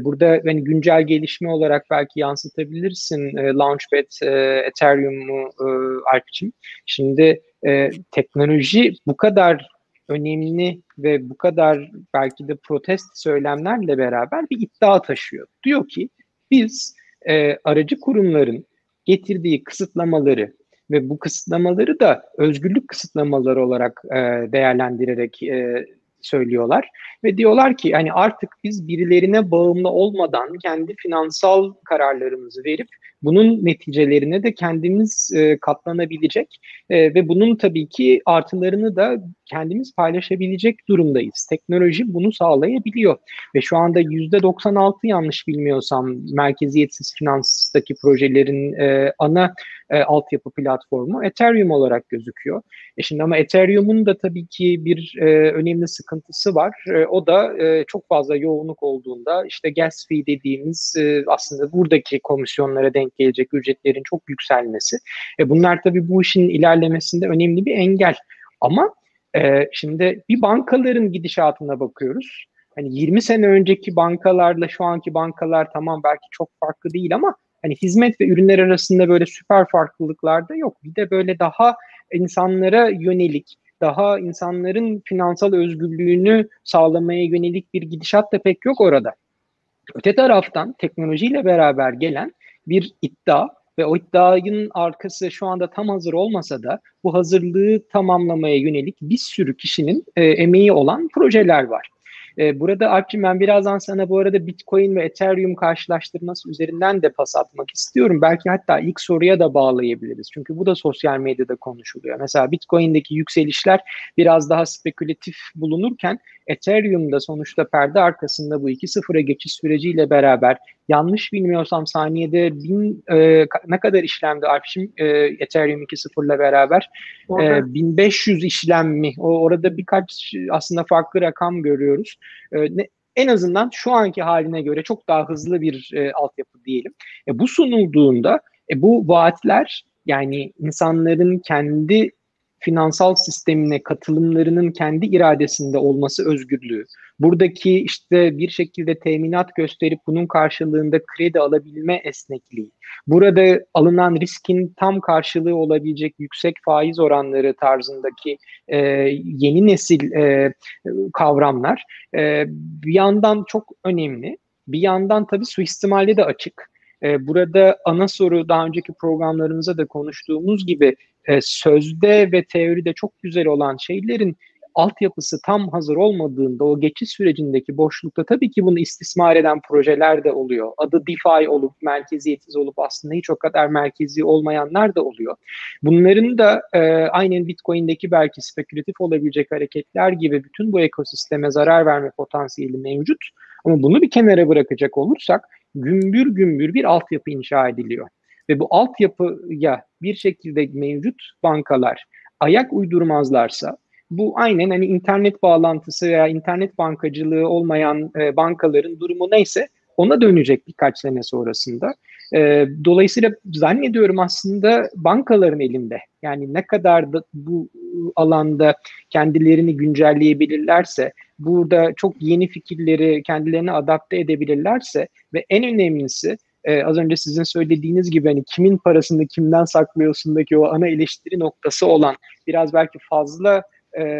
Burada hani güncel gelişme olarak belki yansıtabilirsin Launchpad, Ethereum'u Alp'cim. Şimdi teknoloji bu kadar önemli ve bu kadar belki de protest söylemlerle beraber bir iddia taşıyor. Diyor ki biz aracı kurumların getirdiği kısıtlamaları ve bu kısıtlamaları da özgürlük kısıtlamaları olarak değerlendirerek söylüyorlar. Ve diyorlar ki hani artık biz birilerine bağımlı olmadan kendi finansal kararlarımızı verip bunun neticelerine de kendimiz katlanabilecek ve bunun tabii ki artılarını da kendimiz paylaşabilecek durumdayız. Teknoloji bunu sağlayabiliyor. Ve şu anda %96 yanlış bilmiyorsam merkeziyetsiz finanstaki projelerin ana altyapı platformu Ethereum olarak gözüküyor. Şimdi ama Ethereum'un da tabii ki bir önemli sıkıntısı var. O da çok fazla yoğunluk olduğunda işte gas fee dediğimiz aslında buradaki komisyonlara denk gelecek ücretlerin çok yükselmesi. Bunlar tabii bu işin ilerlemesinde önemli bir engel. Ama şimdi bir bankaların gidişatına bakıyoruz. Hani 20 sene önceki bankalarla şu anki bankalar tamam belki çok farklı değil ama hani hizmet ve ürünler arasında böyle süper farklılıklar da yok. Bir de böyle daha insanlara yönelik, daha insanların finansal özgürlüğünü sağlamaya yönelik bir gidişat da pek yok orada. Öte taraftan teknolojiyle beraber gelen bir iddia ve o iddianın arkası şu anda tam hazır olmasa da bu hazırlığı tamamlamaya yönelik bir sürü kişinin emeği olan projeler var. Burada Alp'cim ben birazdan sana bu arada Bitcoin ve Ethereum karşılaştırması üzerinden de pas atmak istiyorum. Belki hatta ilk soruya da bağlayabiliriz. Çünkü bu da sosyal medyada konuşuluyor. Mesela Bitcoin'deki yükselişler biraz daha spekülatif bulunurken Ethereum'da sonuçta perde arkasında bu 2.0'a geçiş süreciyle beraber yanlış bilmiyorsam saniyede ne kadar işlemdi Alp'cim Ethereum 2.0'la beraber 1500 işlem mi? Orada birkaç aslında farklı rakam görüyoruz. En azından şu anki haline göre çok daha hızlı bir altyapı diyelim. Bu sunulduğunda bu vaatler yani insanların kendi finansal sistemine katılımlarının kendi iradesinde olması özgürlüğü. Buradaki işte bir şekilde teminat gösterip bunun karşılığında kredi alabilme esnekliği. Burada alınan riskin tam karşılığı olabilecek yüksek faiz oranları tarzındaki yeni nesil kavramlar bir yandan çok önemli. Bir yandan tabii suistimali de açık. Burada ana soru daha önceki programlarımıza da konuştuğumuz gibi sözde ve teoride çok güzel olan şeylerin altyapısı tam hazır olmadığında o geçiş sürecindeki boşlukta tabii ki bunu istismar eden projeler de oluyor. Adı DeFi olup merkeziyetsiz olup aslında hiç o kadar merkezi olmayanlar da oluyor. Bunların da aynen Bitcoin'deki belki spekülatif olabilecek hareketler gibi bütün bu ekosisteme zarar verme potansiyeli mevcut. Ama bunu bir kenara bırakacak olursak gümbür gümbür bir altyapı inşa ediliyor. Ve bu altyapıya bir şekilde mevcut bankalar ayak uydurmazlarsa bu aynen hani internet bağlantısı veya internet bankacılığı olmayan bankaların durumu neyse ona dönecek birkaç sene sonrasında. Dolayısıyla zannediyorum aslında bankaların elinde yani ne kadar da bu alanda kendilerini güncelleyebilirlerse burada çok yeni fikirleri kendilerine adapte edebilirlerse ve en önemlisi az önce sizin söylediğiniz gibi hani kimin parasını kimden saklıyorsundaki o ana eleştiri noktası olan biraz belki fazla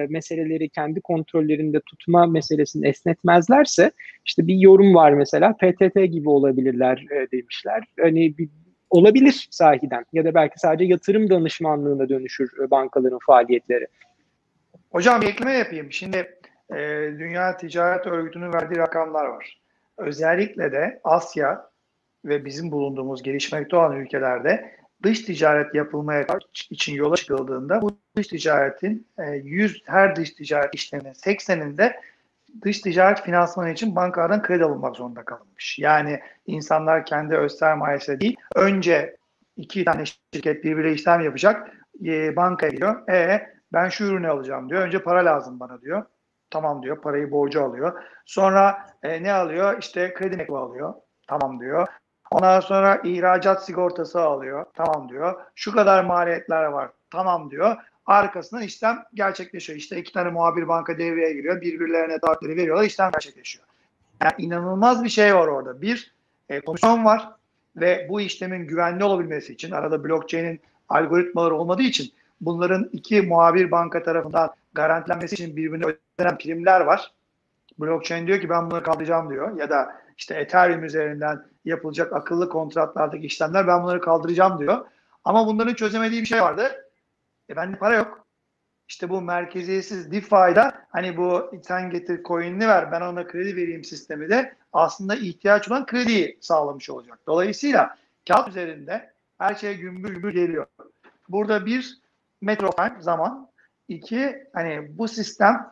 meseleleri kendi kontrollerinde tutma meselesini esnetmezlerse işte bir yorum var mesela PTT gibi olabilirler demişler. Hani olabilir sahiden ya da belki sadece yatırım danışmanlığına dönüşür bankaların faaliyetleri. Hocam bir ekleme yapayım. Şimdi Dünya Ticaret Örgütü'nün verdiği rakamlar var. Özellikle de Asya ve bizim bulunduğumuz gelişmekte olan ülkelerde dış ticaret yapılmaya için yola çıkıldığında bu dış ticaretin her dış ticaret işleminin 80'inde dış ticaret finansmanı için bankalardan kredi alınmak zorunda kalınmış. Yani insanlar kendi öz sermayesiyle değil, önce iki tane şirket birbiriyle işlem yapacak, bankaya gidiyor. Ben şu ürünü alacağım diyor. Önce para lazım bana diyor. Tamam diyor. Parayı borcu alıyor. Sonra ne alıyor? İşte kredi mektubu alıyor. Tamam diyor. Ondan sonra ihracat sigortası alıyor. Tamam diyor. Şu kadar maliyetler var. Tamam diyor. Arkasından işlem gerçekleşiyor. İşte iki tane muhabir banka devreye giriyor. Birbirlerine taahhütleri veriyorlar. İşlem gerçekleşiyor. Yani inanılmaz bir şey var orada. Bir komisyon var ve bu işlemin güvenli olabilmesi için arada blockchain'in algoritmaları olmadığı için bunların iki muhabir banka tarafından garantilenmesi için birbirine ödenen primler var. Blockchain diyor ki ben bunları kaldıracağım diyor. Ya da işte Ethereum üzerinden yapılacak akıllı kontratlardaki işlemler ben bunları kaldıracağım diyor. Ama bunların çözemediği bir şey vardı. Bende para yok. İşte bu merkeziyetsiz DeFi'da hani bu sen getir coin'ini ver ben ona kredi vereyim sistemi de aslında ihtiyaç olan krediyi sağlamış olacak. Dolayısıyla kağıt üzerinde her şey gümbür gümbür geliyor. Burada bir metrofen zaman. İki, hani bu sistem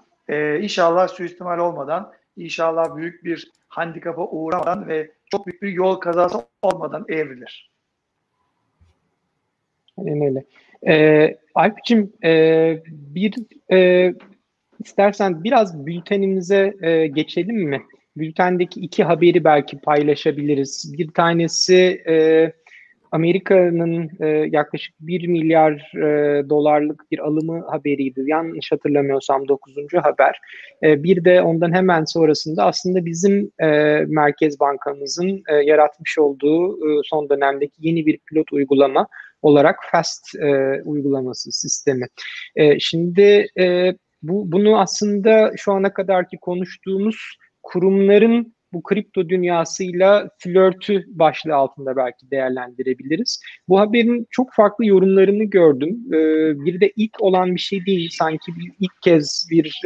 inşallah suistimal olmadan, inşallah büyük bir handikapa uğramadan ve çok büyük bir yol kazası olmadan evrilir. Aynen öyle. Alp'cim istersen biraz bültenimize geçelim mi? Bültendeki iki haberi belki paylaşabiliriz. Bir tanesi Amerika'nın yaklaşık 1 milyar dolarlık bir alımı haberiydi. Yanlış hatırlamıyorsam 9. haber. Bir de ondan hemen sonrasında aslında bizim Merkez Bankamızın yaratmış olduğu son dönemdeki yeni bir pilot uygulama olarak FAST uygulaması sistemi. Şimdi bunu aslında şu ana kadarki konuştuğumuz kurumların bu kripto dünyasıyla flörtü başlığı altında belki değerlendirebiliriz. Bu haberin çok farklı yorumlarını gördüm. Bir de ilk olan bir şey değil. Sanki ilk kez bir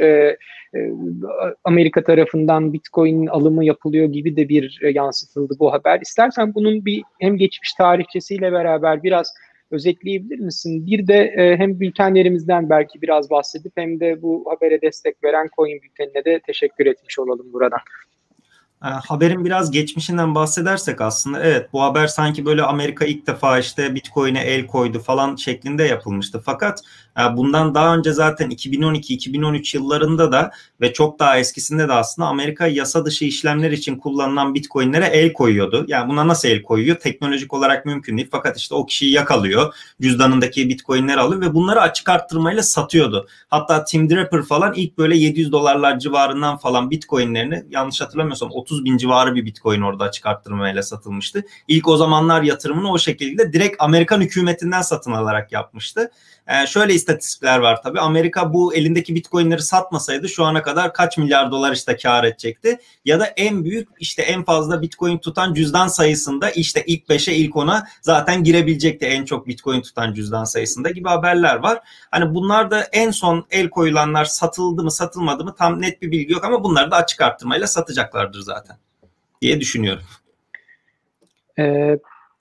Amerika tarafından Bitcoin alımı yapılıyor gibi de bir yansıtıldı bu haber. İstersen bunun bir hem geçmiş tarihçesiyle beraber biraz özetleyebilir misin? Bir de hem bültenlerimizden belki biraz bahsedip hem de bu habere destek veren Coin bültenine de teşekkür etmiş olalım buradan. Haberin biraz geçmişinden bahsedersek aslında evet bu haber sanki böyle Amerika ilk defa işte Bitcoin'e el koydu falan şeklinde yapılmıştı. Fakat bundan daha önce zaten 2012-2013 yıllarında da ve çok daha eskisinde de aslında Amerika yasa dışı işlemler için kullanılan Bitcoin'lere el koyuyordu. Yani buna nasıl el koyuyor? Teknolojik olarak mümkün değil. Fakat işte o kişiyi yakalıyor. Cüzdanındaki Bitcoin'leri alıyor ve bunları açık arttırmayla satıyordu. Hatta Tim Draper falan ilk böyle 700 dolarlar civarından falan Bitcoin'lerini yanlış hatırlamıyorsam 30.000 civarı bir Bitcoin orada açık arttırmayla satılmıştı. İlk o zamanlar yatırımını o şekilde direkt Amerikan hükümetinden satın alarak yapmıştı. Şöyle istatistikler var tabii. Amerika bu elindeki Bitcoin'leri satmasaydı şu ana kadar kaç milyar dolar işte kar edecekti? Ya da en büyük işte en fazla Bitcoin tutan cüzdan sayısında işte ilk 5'e ilk 10'a zaten girebilecekti en çok Bitcoin tutan cüzdan sayısında gibi haberler var. Hani bunlar da en son el koyulanlar satıldı mı satılmadı mı tam net bir bilgi yok ama bunları da açık arttırmayla satacaklardır zaten diye düşünüyorum.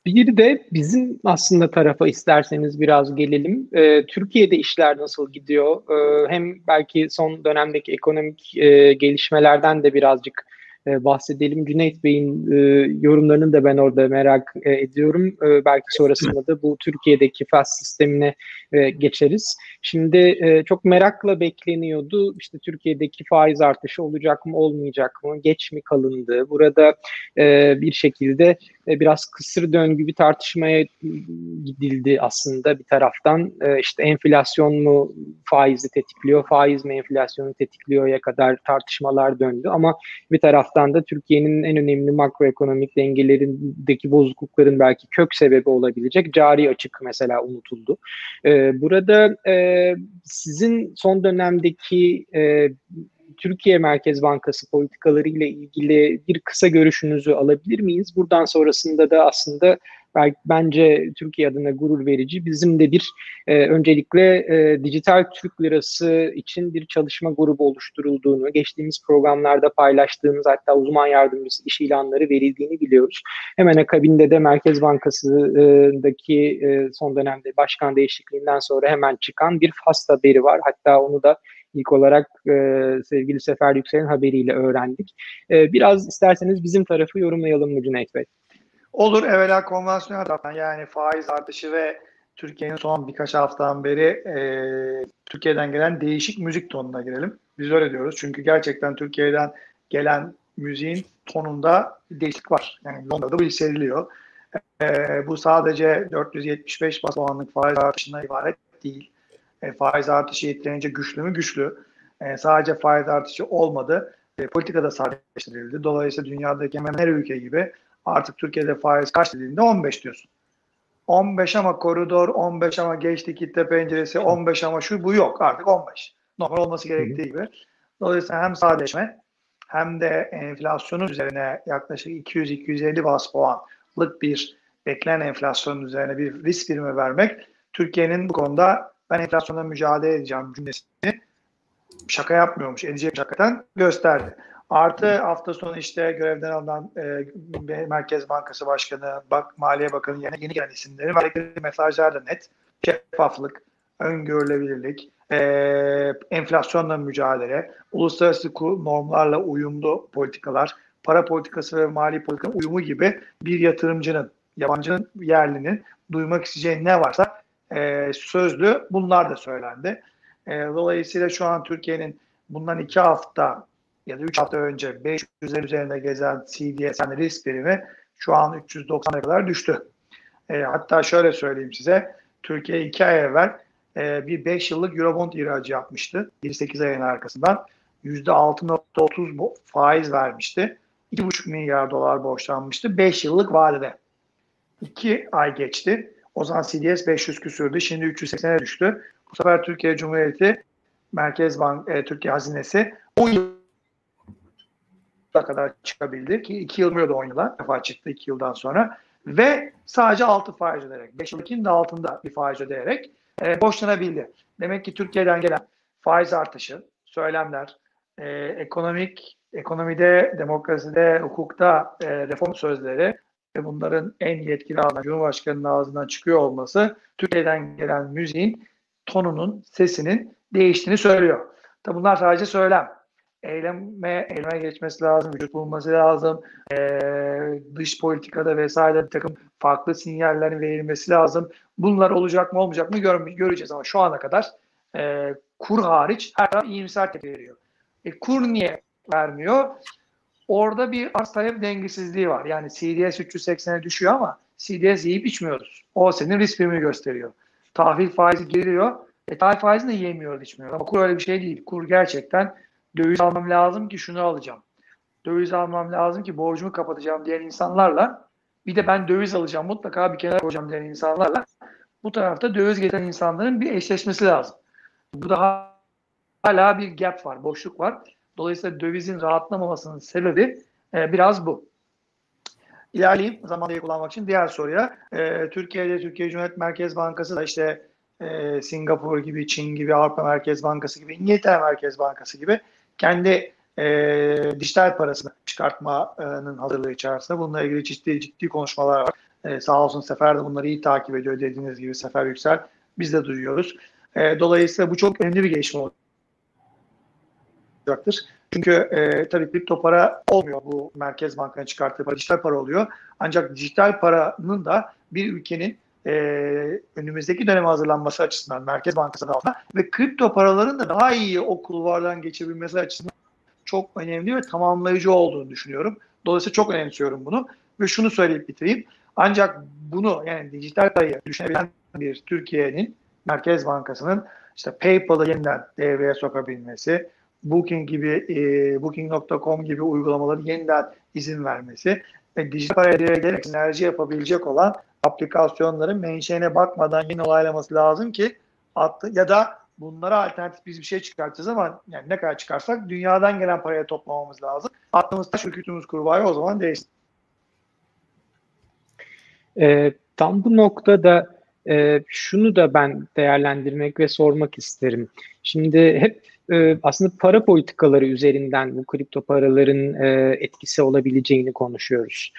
Bir de bizim aslında tarafa isterseniz biraz gelelim. Türkiye'de işler nasıl gidiyor? Hem belki son dönemdeki ekonomik gelişmelerden de birazcık bahsedelim. Cüneyt Bey'in yorumlarını da ben orada merak ediyorum. Belki sonrasında da bu Türkiye'deki FAST sistemine geçeriz. Şimdi çok merakla bekleniyordu. İşte Türkiye'deki faiz artışı olacak mı olmayacak mı? Geç mi kalındı? Burada bir şekilde biraz kısır döngü bir tartışmaya gidildi aslında bir taraftan. İşte enflasyon mu faizi tetikliyor, faiz mi enflasyonu tetikliyor'ya kadar tartışmalar döndü. Ama bir taraftan da Türkiye'nin en önemli makroekonomik dengelerindeki bozuklukların belki kök sebebi olabilecek cari açık mesela unutuldu. Burada sizin son dönemdeki Türkiye Merkez Bankası politikalarıyla ilgili bir kısa görüşünüzü alabilir miyiz? Buradan sonrasında da aslında bence Türkiye adına gurur verici bizim de bir öncelikle dijital Türk lirası için bir çalışma grubu oluşturulduğunu, geçtiğimiz programlarda paylaştığımız hatta uzman yardımcısı iş ilanları verildiğini biliyoruz. Hemen akabinde de Merkez Bankası'ndaki son dönemde başkan değişikliğinden sonra hemen çıkan bir FAST haberi var. Hatta onu da İlk olarak sevgili Sefer Yüksel'in haberiyle öğrendik. Biraz isterseniz bizim tarafı yorumlayalım mı Cüneyt Bey? Olur. Evvela konvansiyonel zaten yani faiz artışı ve Türkiye'nin son birkaç haftadan beri Türkiye'den gelen değişik müzik tonuna girelim. Biz öyle diyoruz. Çünkü gerçekten Türkiye'den gelen müziğin tonunda değişiklik var. Yani Londra'da bu hissediliyor. Bu sadece 475 baz puanlık faiz artışına ibaret değil. Faiz artışı yeterince güçlü mü? Güçlü. Sadece faiz artışı olmadı. Politikada sadeleştirildi. Dolayısıyla dünyadaki hemen her ülke gibi artık Türkiye'de faiz kaç dediğinde 15 diyorsun. 15 ama koridor, 15 ama geçti kitle penceresi, 15 ama şu bu yok. Artık 15. Normal olması gerektiği gibi. Dolayısıyla hem sadeleşme hem de enflasyonun üzerine yaklaşık 200-250 baz puanlık bir beklenen enflasyonun üzerine bir risk birimi vermek Türkiye'nin bu konuda ben enflasyonla mücadele edeceğim cümlesini şaka yapmıyormuş, edecek hakikaten gösterdi. Artı hafta sonu işte görevden alınan Merkez Bankası Başkanı, Maliye Bakanı yeni gelen isimleri verdikleri mesajlar da net. Şeffaflık, öngörülebilirlik, enflasyonla mücadele, uluslararası normlarla uyumlu politikalar, para politikası ve mali politikanın uyumu gibi bir yatırımcının, yabancının, yerlinin duymak isteyeceği ne varsa sözlü bunlar da söylendi. Dolayısıyla şu an Türkiye'nin bundan 2 hafta ya da 3 hafta önce 500'ler üzerinde gezen CDS yani risk birimi şu an 390'a kadar düştü. Hatta şöyle söyleyeyim size, Türkiye 2 ay evvel bir 5 yıllık Eurobond ihracı yapmıştı. 28 ayın arkasından %6.30 faiz vermişti. 2,5 milyar dolar borçlanmıştı 5 yıllık vadede. 2 ay geçti. O zaman CDS 500 küsürdü. Şimdi 380'e düştü. Bu sefer Türkiye Cumhuriyeti Merkez Bankası, Türkiye Hazinesi 10 yıla kadar çıkabildi ki 2 yıl mıydı 10 yıla? Defa çıktı 2 yıldan sonra. Ve sadece 6 faiz öderek, 5 yıllıkın da altında bir faiz öderek borçlanabildi. Demek ki Türkiye'den gelen faiz artışı, söylemler, ekonomide, demokraside, hukukta reform sözleri ve bunların en yetkili ağzından, Cumhurbaşkanı'nın ağzından çıkıyor olması Türkiye'den gelen müziğin tonunun, sesinin değiştiğini söylüyor. Tabi bunlar sadece söylem. Eyleme geçmesi lazım, vücut bulması lazım, dış politikada vesaire bir takım farklı sinyallerin verilmesi lazım. Bunlar olacak mı olmayacak mı göreceğiz ama şu ana kadar kur hariç her taraf iyimser tepki veriyor. Kur niye vermiyor? Orada bir arz talep dengesizliği var. Yani CDS 380'e düşüyor ama CDS yiyip içmiyoruz. O senin risk primini gösteriyor. Tahvil faizi geliyor. Tahvil faizini de yemiyoruz, içmiyoruz. Ama kur öyle bir şey değil. Kur gerçekten döviz almam lazım ki şunu alacağım. Döviz almam lazım ki borcumu kapatacağım diyen insanlarla bir de ben döviz alacağım mutlaka bir kenara koyacağım diyen insanlarla bu tarafta döviz getiren insanların bir eşleşmesi lazım. Bu da hala bir gap var, boşluk var. Dolayısıyla dövizin rahatlamamasının sebebi biraz bu. İlerleyeyim zamanı kullanmak için diğer soruya. Türkiye'de Türkiye Cumhuriyet Merkez Bankası da işte Singapur gibi, Çin gibi, Avrupa Merkez Bankası gibi, İngiltere Merkez Bankası gibi kendi dijital parasını çıkartmanın hazırlığı içerisinde. Bununla ilgili ciddi konuşmalar var. Sağ olsun Sefer de bunları iyi takip ediyor dediğiniz gibi Sefer Yüksel. Biz de duyuyoruz. Dolayısıyla bu çok önemli bir gelişme olacaktır. Çünkü tabii kripto para olmuyor, bu Merkez Bankası'nın çıkarttığı para dijital para oluyor. Ancak dijital paranın da bir ülkenin önümüzdeki döneme hazırlanması açısından Merkez Bankası'nın altında ve kripto paraların da daha iyi o kulvardan geçebilmesi açısından çok önemli ve tamamlayıcı olduğunu düşünüyorum. Dolayısıyla çok önemsiyorum bunu ve şunu söyleyip bitireyim. Ancak bunu yani dijital parayı düşünebilen bir Türkiye'nin Merkez Bankası'nın işte PayPal'ı yeniden devreye sokabilmesi, Booking gibi, Booking.com gibi uygulamaları yeniden izin vermesi ve dijital paraya direkt sinerji yapabilecek olan aplikasyonların menşeine bakmadan yeni olaylaması lazım ki ya da bunlara alternatif biz bir şey çıkartacağız ama yani ne kadar çıkarsak dünyadan gelen paraya toplamamız lazım. Aklımız taş, ürkütümüz kurbağa o zaman değişsin. Tam bu noktada şunu da ben değerlendirmek ve sormak isterim. Şimdi hep aslında para politikaları üzerinden bu kripto paraların etkisi olabileceğini konuşuyoruz.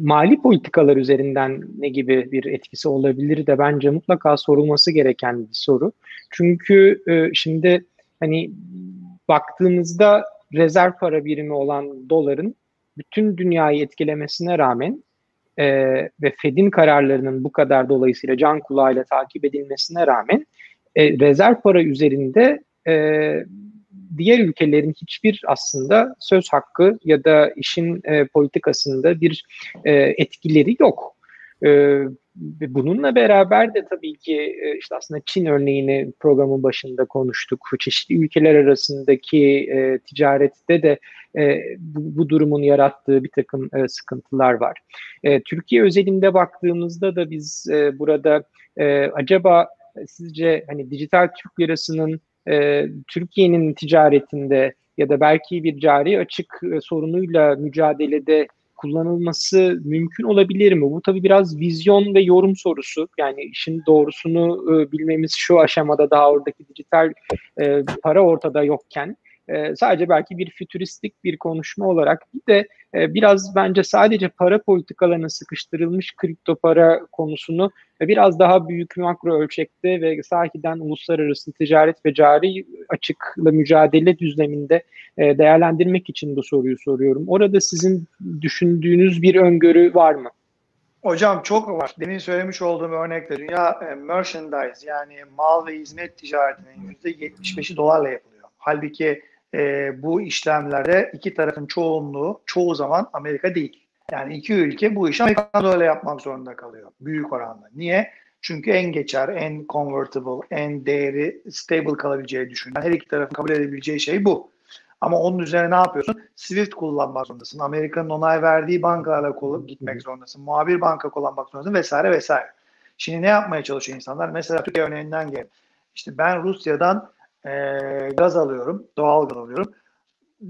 mali politikalar üzerinden ne gibi bir etkisi olabilir de bence mutlaka sorulması gereken bir soru. Çünkü şimdi hani baktığımızda rezerv para birimi olan doların bütün dünyayı etkilemesine rağmen ve Fed'in kararlarının bu kadar dolayısıyla can kulağıyla takip edilmesine rağmen rezerv para üzerinde diğer ülkelerin hiçbir aslında söz hakkı ya da işin politikasında bir etkileri yok. Bununla beraber de tabii ki işte aslında Çin örneğini programın başında konuştuk. Çeşitli ülkeler arasındaki ticarette de bu durumun yarattığı bir takım sıkıntılar var. Türkiye özelinde baktığımızda da biz burada acaba sizce hani dijital Türk lirasının Türkiye'nin ticaretinde ya da belki bir cari açık sorunuyla mücadelede kullanılması mümkün olabilir mi? Bu tabii biraz vizyon ve yorum sorusu. Yani işin doğrusunu bilmemiz şu aşamada daha oradaki dijital para ortada yokken sadece belki bir fütüristik bir konuşma olarak bir de biraz bence sadece para politikalarına sıkıştırılmış kripto para konusunu biraz daha büyük makro ölçekte ve sahiden uluslararası ticaret ve cari açıkla mücadele düzleminde değerlendirmek için bu soruyu soruyorum. Orada sizin düşündüğünüz bir öngörü var mı? Hocam çok var. Demin söylemiş olduğum örnekte dünya merchandise yani mal ve hizmet ticaretinin %75'i dolarla yapılıyor. Halbuki bu işlemlerde iki tarafın çoğunluğu çoğu zaman Amerika değil. Yani iki ülke bu işi Amerikan dolarıyla yapmak zorunda kalıyor büyük oranda. Niye? Çünkü en geçer, en convertible, en değeri stable kalabileceği düşünülen her iki tarafın kabul edebileceği şey bu. Ama onun üzerine ne yapıyorsun? Swift kullanmak zorundasın. Amerika'nın onay verdiği bankalarla gitmek zorundasın. Muhabir banka kullanmak zorundasın vesaire vesaire. Şimdi ne yapmaya çalışıyor insanlar? Mesela Türkiye örneğinden gel. İşte ben Rusya'dan gaz alıyorum, doğal gaz alıyorum.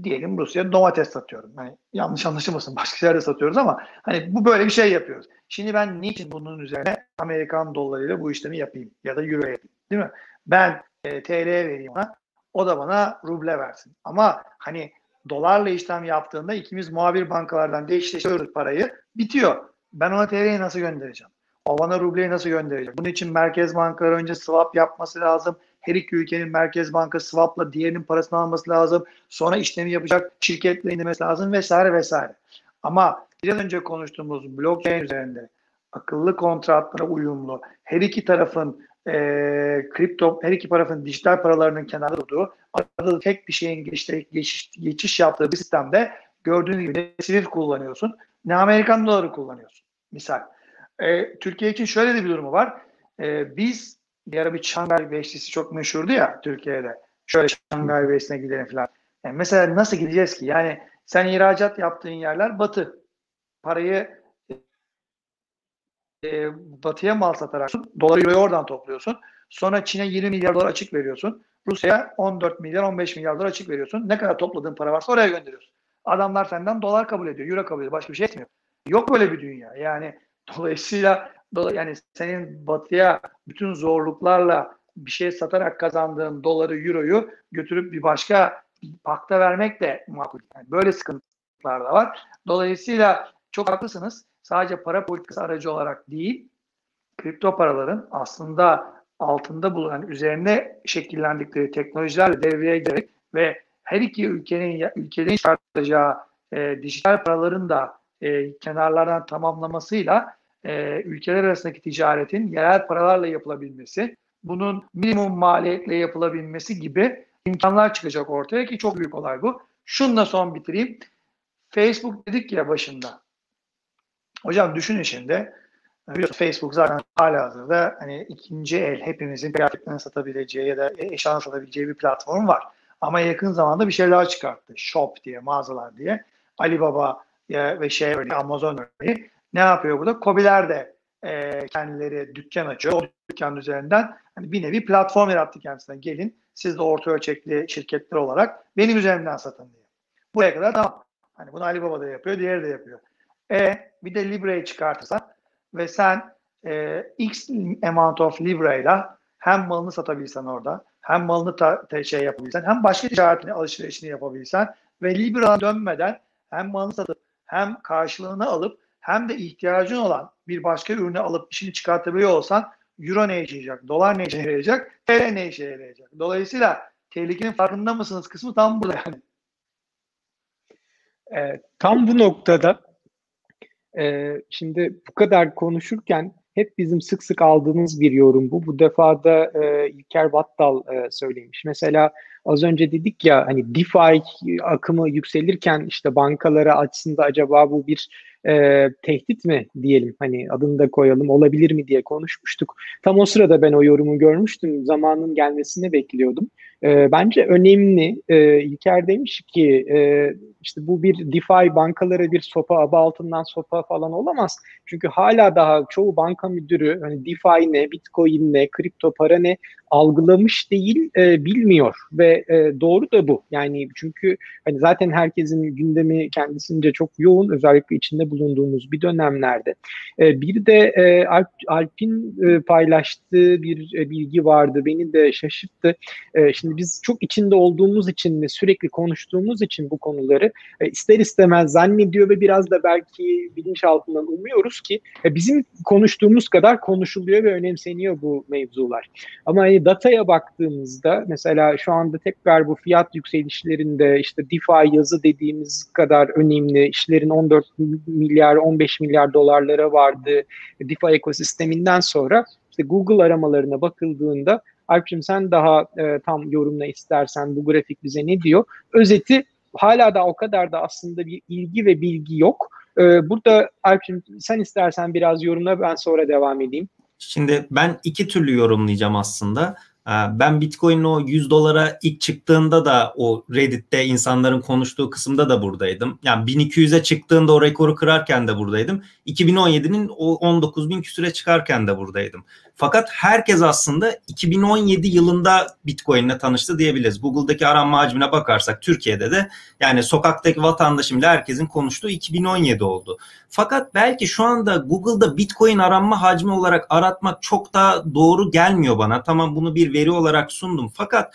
Diyelim Rusya'ya domates satıyorum. Yani yanlış anlaşılmasın, başka şeyler de satıyoruz ama hani bu böyle bir şey yapıyoruz. Şimdi ben niçin bunun üzerine Amerikan dolarıyla bu işlemi yapayım ya da euro yapayım, değil mi? Ben TL vereyim ona, o da bana ruble versin. Ama hani dolarla işlem yaptığında ikimiz muhabir bankalardan değiştiriyoruz parayı, bitiyor. Ben ona TL'yi nasıl göndereceğim? O bana rubleyi nasıl gönderecek? Bunun için merkez bankaları önce swap yapması lazım. Her iki ülkenin merkez bankası swap'la diğerinin parasını alması lazım. Sonra işlemi yapacak şirketle indirmesi lazım vesaire vesaire. Ama biraz önce konuştuğumuz blockchain üzerinde akıllı kontratlara uyumlu her iki tarafın dijital paralarının kenarda durduğu arada tek bir şeyin geçiş yaptığı bir sistemde gördüğünüz gibi ne Swift kullanıyorsun ne Amerikan doları kullanıyorsun. Misal. Türkiye için şöyle de bir durumu var. Biz bir ara bir Şangay Beşlisi çok meşhurdu ya Türkiye'de. Şöyle Şangay Beşlisi'ne gidelim falan. Yani mesela nasıl gideceğiz ki? Yani sen ihracat yaptığın yerler batı. Parayı batıya mal satarak doları oradan topluyorsun. Sonra Çin'e 20 milyar dolar açık veriyorsun. Rusya'ya 14 milyar 15 milyar dolar açık veriyorsun. Ne kadar topladığın para varsa oraya gönderiyorsun. Adamlar senden dolar kabul ediyor. Euro kabul ediyor. Başka bir şey etmiyor. Yok böyle bir dünya. Yani dolayısıyla yani senin batıya bütün zorluklarla bir şey satarak kazandığın doları, euroyu götürüp bir başka pakta vermek de makul. Yani böyle sıkıntılar da var. Dolayısıyla çok haklısınız. Sadece para politikası aracı olarak değil, kripto paraların aslında altında bulunan, üzerine şekillendikleri teknolojilerle devreye girerek ve her iki ülkenin çıkartacağı dijital paraların da kenarlardan tamamlamasıyla ülkeler arasındaki ticaretin yerel paralarla yapılabilmesi, bunun minimum maliyetle yapılabilmesi gibi imkanlar çıkacak ortaya ki çok büyük olay bu. Şununla son bitireyim. Facebook dedik ya başında. Hocam düşünün şimdi. Facebook zaten halihazırda hani ikinci el hepimizin kıyafetlerini satabileceği ya da eşyalarını satabileceği bir platform var. Ama yakın zamanda bir şeyler çıkarttı. Shop diye, mağazalar diye. Alibaba ve Amazon örneği ne yapıyor burada? KOBİ'ler de kendileri dükkan açıyor. O dükkan üzerinden hani bir nevi platform yarattı kendisine. Gelin siz de orta ölçekli şirketler olarak benim üzerimden satın diye. Buraya kadar tamam. Hani bunu Alibaba da yapıyor, diğeri de yapıyor. Bir de Libra'yı çıkartırsan ve sen X amount of Libra'yla hem malını satabilsen orada, hem malını yapabilsen, hem başka ticaretini, alışverişini yapabilsen ve Libra'dan dönmeden hem malını satıp hem karşılığını alıp hem de ihtiyacın olan bir başka ürünü alıp işini çıkartabiliyor olsan euro ne işe yarayacak, dolar ne işe yarayacak, TL ne işe yarayacak. Dolayısıyla tehlikenin farkında mısınız kısmı tam burada yani. Tam bu noktada şimdi bu kadar konuşurken hep bizim sık sık aldığımız bir yorum bu. Bu defa da İlker Battal söylemiş. Mesela az önce dedik ya hani DeFi akımı yükselirken işte bankalara açısında acaba bu bir tehdit mi diyelim, hani adını da koyalım, olabilir mi diye konuşmuştuk. Tam o sırada ben o yorumu görmüştüm. Zamanın gelmesini bekliyordum. Bence önemli. İlker demiş ki işte bu bir DeFi bankalara bir sopa, aba altından sopa falan olamaz. Çünkü hala daha çoğu banka müdürü hani DeFi ne, Bitcoin ne, kripto para ne algılamış değil, bilmiyor ve doğru da bu. Yani çünkü hani zaten herkesin gündemi kendisince çok yoğun, özellikle içinde bulunduğumuz bir dönemlerde. Bir de Alp'in paylaştığı bir bilgi vardı, beni de şaşırttı. Şimdi biz çok içinde olduğumuz için ve sürekli konuştuğumuz için bu konuları ister istemez zannediyor ve biraz da belki bilinçaltından umuyoruz ki bizim konuştuğumuz kadar konuşuluyor ve önemseniyor bu mevzular. Ama hani dataya baktığımızda mesela şu anda tekrar bu fiyat yükselişlerinde işte DeFi yazı dediğimiz kadar önemli işlerin 14 milyar 15 milyar dolarlara vardığı DeFi ekosisteminden sonra işte Google aramalarına bakıldığında, Alp'cim sen daha tam yorumla istersen, bu grafik bize ne diyor? Özeti, hala da o kadar da aslında bir ilgi ve bilgi yok. Burada Alp'cim sen istersen biraz yorumla, ben sonra devam edeyim. Şimdi ben iki türlü yorumlayacağım aslında. Ben Bitcoin'in o 100 dolara ilk çıktığında da o Reddit'te insanların konuştuğu kısımda da buradaydım. Yani 1200'e çıktığında o rekoru kırarken de buradaydım. 2017'nin o 19.000 küsüre çıkarken de buradaydım. Fakat herkes aslında 2017 yılında Bitcoin'le tanıştı diyebiliriz. Google'daki aranma hacmine bakarsak Türkiye'de de yani sokaktaki vatandaşım ile herkesin konuştuğu 2017 oldu. Fakat belki şu anda Google'da Bitcoin aranma hacmi olarak aratmak çok daha doğru gelmiyor bana. Tamam, bunu bir veri olarak sundum. Fakat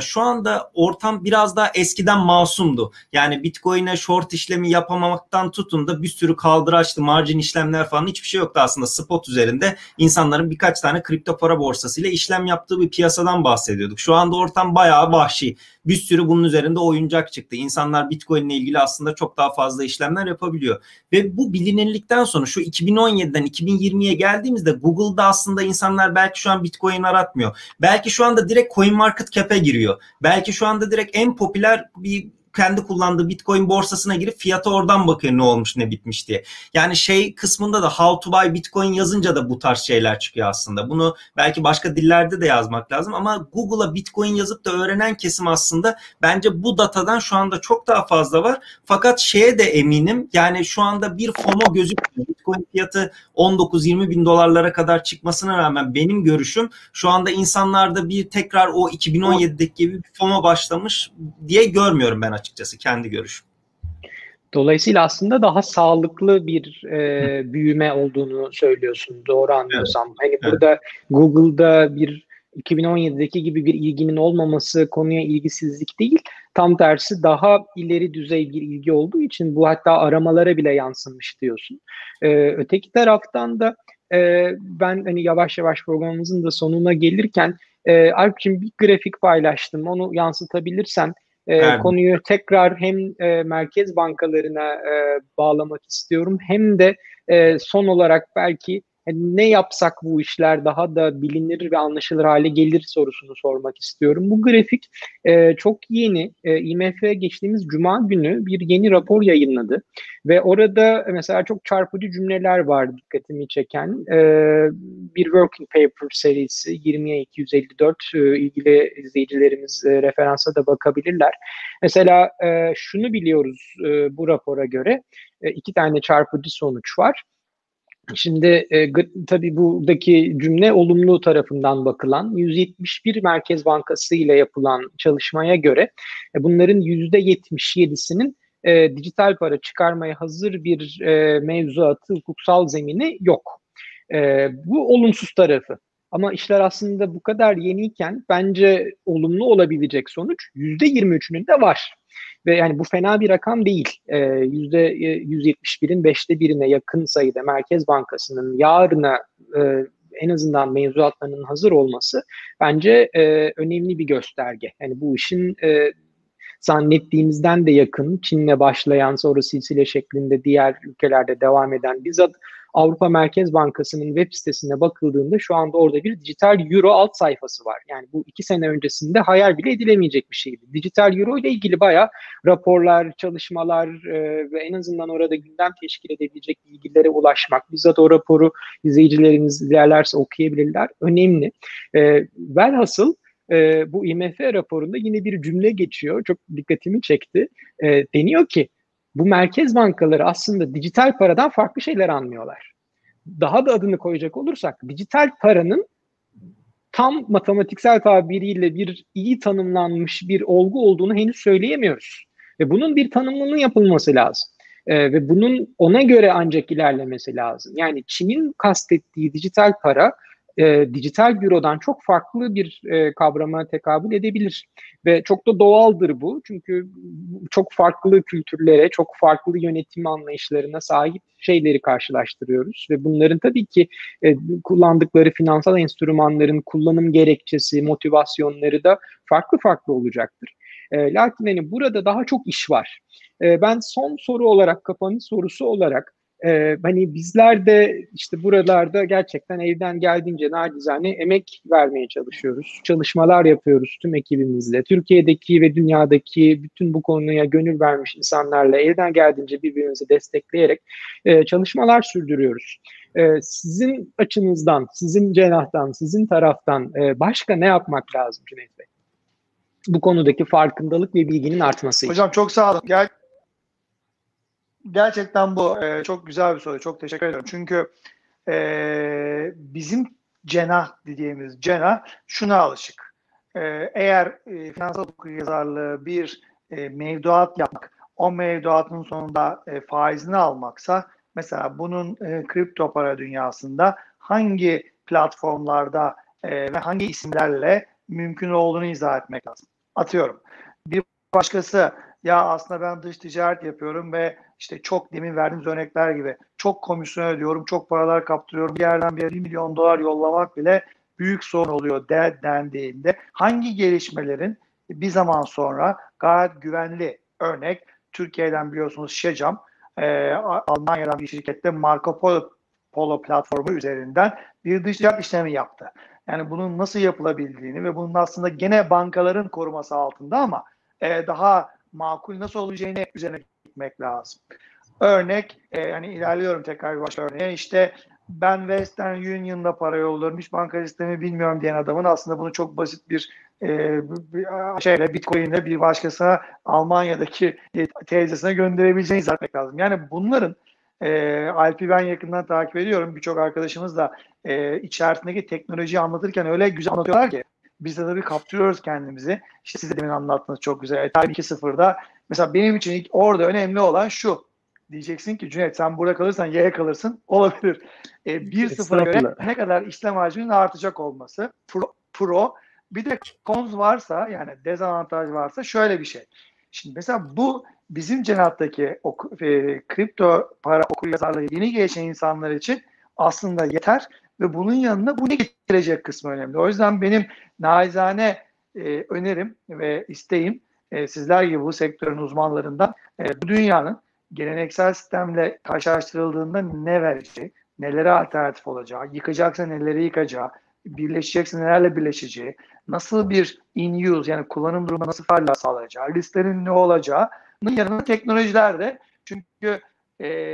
şu anda ortam biraz daha eskiden masumdu. Yani Bitcoin'e short işlemi yapamamaktan tutun da bir sürü kaldıraçlı margin işlemler falan hiçbir şey yoktu aslında. Spot üzerinde insanların birkaç tane kripto para borsasıyla işlem yaptığı bir piyasadan bahsediyorduk. Şu anda ortam bayağı vahşi. Bir sürü bunun üzerinde oyuncak çıktı. İnsanlar Bitcoin'le ilgili aslında çok daha fazla işlemler yapabiliyor. Ve bu bilinirlikten sonra şu 2017'den 2020'ye geldiğimizde Google'da aslında insanlar belki şu an Bitcoin aratmıyor. Belki şu anda direkt CoinMarketCap'e giriyor. Belki şu anda direkt en popüler bir kendi kullandığı Bitcoin borsasına girip fiyata oradan bakıyor, ne olmuş ne bitmiş diye. Yani şey kısmında da how to buy Bitcoin yazınca da bu tarz şeyler çıkıyor aslında. Bunu belki başka dillerde de yazmak lazım ama Google'a Bitcoin yazıp da öğrenen kesim aslında bence bu datadan şu anda çok daha fazla var. Fakat şeye de eminim, yani şu anda bir FOMO gözüküyor. Bitcoin fiyatı 19-20 bin dolarlara kadar çıkmasına rağmen benim görüşüm şu anda insanlarda bir tekrar o 2017'deki gibi bir FOMO başlamış diye görmüyorum ben açıkçası, kendi görüşüm. Dolayısıyla aslında daha sağlıklı bir büyüme olduğunu söylüyorsun, doğru anlıyorsam. Evet. Hani evet. Burada Google'da bir 2017'deki gibi bir ilginin olmaması konuya ilgisizlik değil, tam tersi daha ileri düzey bir ilgi olduğu için bu hatta aramalara bile yansımış diyorsun. Öteki taraftan da ben hani yavaş yavaş programımızın da sonuna gelirken Alp'cim bir grafik paylaştım, onu yansıtabilirsen. Konuyu tekrar hem merkez bankalarına bağlamak istiyorum, hem de son olarak belki ne yapsak bu işler daha da bilinir ve anlaşılır hale gelir sorusunu sormak istiyorum. Bu grafik çok yeni. IMF geçtiğimiz cuma günü bir yeni rapor yayınladı ve orada mesela çok çarpıcı cümleler var dikkatimi çeken. Bir working paper serisi 20'ye 254, ilgili izleyicilerimiz referansa da bakabilirler. Mesela şunu biliyoruz bu rapora göre, iki tane çarpıcı sonuç var. Şimdi tabii buradaki cümle olumlu tarafından bakılan 171 Merkez Bankası ile yapılan çalışmaya göre bunların %77'sinin dijital para çıkarmaya hazır bir mevzuatı, hukuksal zemini yok. Bu olumsuz tarafı. Ama işler aslında bu kadar yeniyken bence olumlu olabilecek sonuç %23'ünün de var. Ve yani bu fena bir rakam değil. %171'in 5'te birine yakın sayıda Merkez Bankası'nın yarına en azından mevzuatlarının hazır olması bence önemli bir gösterge. Yani bu işin zannettiğimizden de yakın, Çin'le başlayan, sonra silsile şeklinde diğer ülkelerde devam eden, bizzat Avrupa Merkez Bankası'nın web sitesine bakıldığında şu anda orada bir dijital euro alt sayfası var. Yani bu 2 sene öncesinde hayal bile edilemeyecek bir şeydi. Dijital euro ile ilgili bayağı raporlar, çalışmalar ve en azından orada gündem teşkil edebilecek bilgilere ulaşmak, bizzat o raporu izleyicilerimiz dilerlerse okuyabilirler, önemli. Velhasıl bu IMF raporunda yine bir cümle geçiyor, çok dikkatimi çekti. Deniyor ki, bu merkez bankaları aslında dijital paradan farklı şeyler anlıyorlar. Daha da adını koyacak olursak, dijital paranın tam matematiksel tabiriyle bir iyi tanımlanmış bir olgu olduğunu henüz söyleyemiyoruz. Ve bunun bir tanımının yapılması lazım. Ve bunun ona göre ancak ilerlemesi lazım. Yani Çin'in kastettiği dijital para, dijital bürodan çok farklı bir kavrama tekabül edebilir. Ve çok da doğaldır bu. Çünkü çok farklı kültürlere, çok farklı yönetim anlayışlarına sahip şeyleri karşılaştırıyoruz. Ve bunların tabii ki kullandıkları finansal enstrümanların kullanım gerekçesi, motivasyonları da farklı farklı olacaktır. Lakin hani burada daha çok iş var. Ben son soru olarak, kapanış sorusu olarak, hani bizler de işte buralarda gerçekten evden geldiğince nacizane emek vermeye çalışıyoruz. Çalışmalar yapıyoruz tüm ekibimizle. Türkiye'deki ve dünyadaki bütün bu konuya gönül vermiş insanlarla evden geldiğince birbirimizi destekleyerek çalışmalar sürdürüyoruz. Sizin açınızdan, sizin cenahtan, sizin taraftan başka ne yapmak lazım Cüneyt Bey? Bu konudaki farkındalık ve bilginin artması için. Hocam çok sağ olun. Gerçekten bu çok güzel bir soru. Çok teşekkür ederim. Çünkü bizim cenah dediğimiz cenah şuna alışık. Eğer finansal okuryazarlığı bir mevduat yapmak, o mevduatın sonunda faizini almaksa, mesela bunun kripto para dünyasında hangi platformlarda ve hangi isimlerle mümkün olduğunu izah etmek lazım. Atıyorum. Bir başkası, ya aslında ben dış ticaret yapıyorum ve işte çok demin verdiğimiz örnekler gibi çok komisyon ödüyorum, çok paralar kaptırıyorum, bir yerden bir $1 milyon yollamak bile büyük sorun oluyor dendiğinde, hangi gelişmelerin bir zaman sonra gayet güvenli, örnek Türkiye'den biliyorsunuz Şecam, Almanya'dan bir şirkette Marco Polo platformu üzerinden bir dış ticaret işlemi yaptı. Yani bunun nasıl yapılabildiğini ve bunun aslında gene bankaların koruması altında ama daha makul nasıl olacağını üzerine gitmek lazım. Örnek, yani ilerliyorum tekrar bir başka örneğe, işte ben Western Union'da para yolluyorum, hiç banka sistemi bilmiyorum diyen adamın aslında bunu çok basit bir şeyle, Bitcoin'le bir başkasına Almanya'daki teyzesine gönderebileceğini izlemek lazım. Yani bunların Alp'i ben yakından takip ediyorum. Birçok arkadaşımız da içerisindeki teknolojiyi anlatırken öyle güzel anlatıyorlar ki biz de tabii kaptırıyoruz kendimizi. İşte siz de demin anlattınız çok güzel. Ethereum 2.0'da mesela benim için orada önemli olan şu. Diyeceksin ki Cüneyt sen burada kalırsan yaya kalırsın. Olabilir. 1.0'a göre ne kadar işlem hacminin artacak olması. Pro. Bir de cons varsa, yani dezavantaj varsa şöyle bir şey. Şimdi mesela bu bizim cenahtaki kripto para okuryazarlığı yeni geçen insanlar için aslında yeter. Ve bunun yanına bu ne getirecek kısmı önemli. O yüzden benim naizane önerim ve isteğim sizler gibi bu sektörün uzmanlarından bu dünyanın geleneksel sistemle karşılaştırıldığında ne vereceği, nelere alternatif olacağı, yıkacaksa neleri yıkacağı, birleşecekse nelerle birleşeceği, nasıl bir in use yani kullanım durumunda nasıl fayda sağlayacağı, risklerin ne olacağının yanına teknolojiler de. Çünkü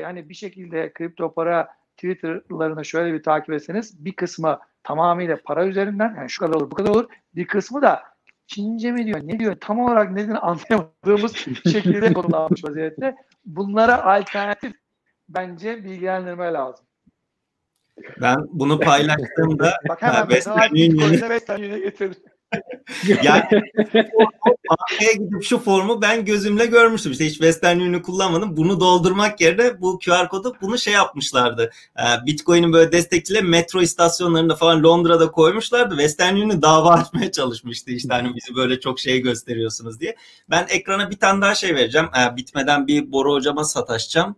hani bir şekilde kripto para Twitter'larını şöyle bir takip etseniz bir kısmı tamamıyla para üzerinden, yani şu kadar olur bu kadar olur, bir kısmı da Çince mi diyor ne diyor tam olarak nedir anlayamadığımız şekilde konulanmış vaziyette. Bunlara alternatif bence bilgilendirme lazım. Ben bunu paylaştığımda bak hemen Western Union'a getirdim. Yani bankaya gidip şu formu ben gözümle görmüştüm. İşte hiç Western Union'u kullanmadım. Bunu doldurmak yerine bu QR kodu bunu şey yapmışlardı. Bitcoin'in böyle destekçiyle metro istasyonlarında falan Londra'da koymuşlardı. Western Union'u dava açmaya çalışmıştı. İşte hani bizi böyle çok şey gösteriyorsunuz diye. Ben ekrana bir tane daha şey vereceğim. Bitmeden bir Bora Hocam'a sataşacağım.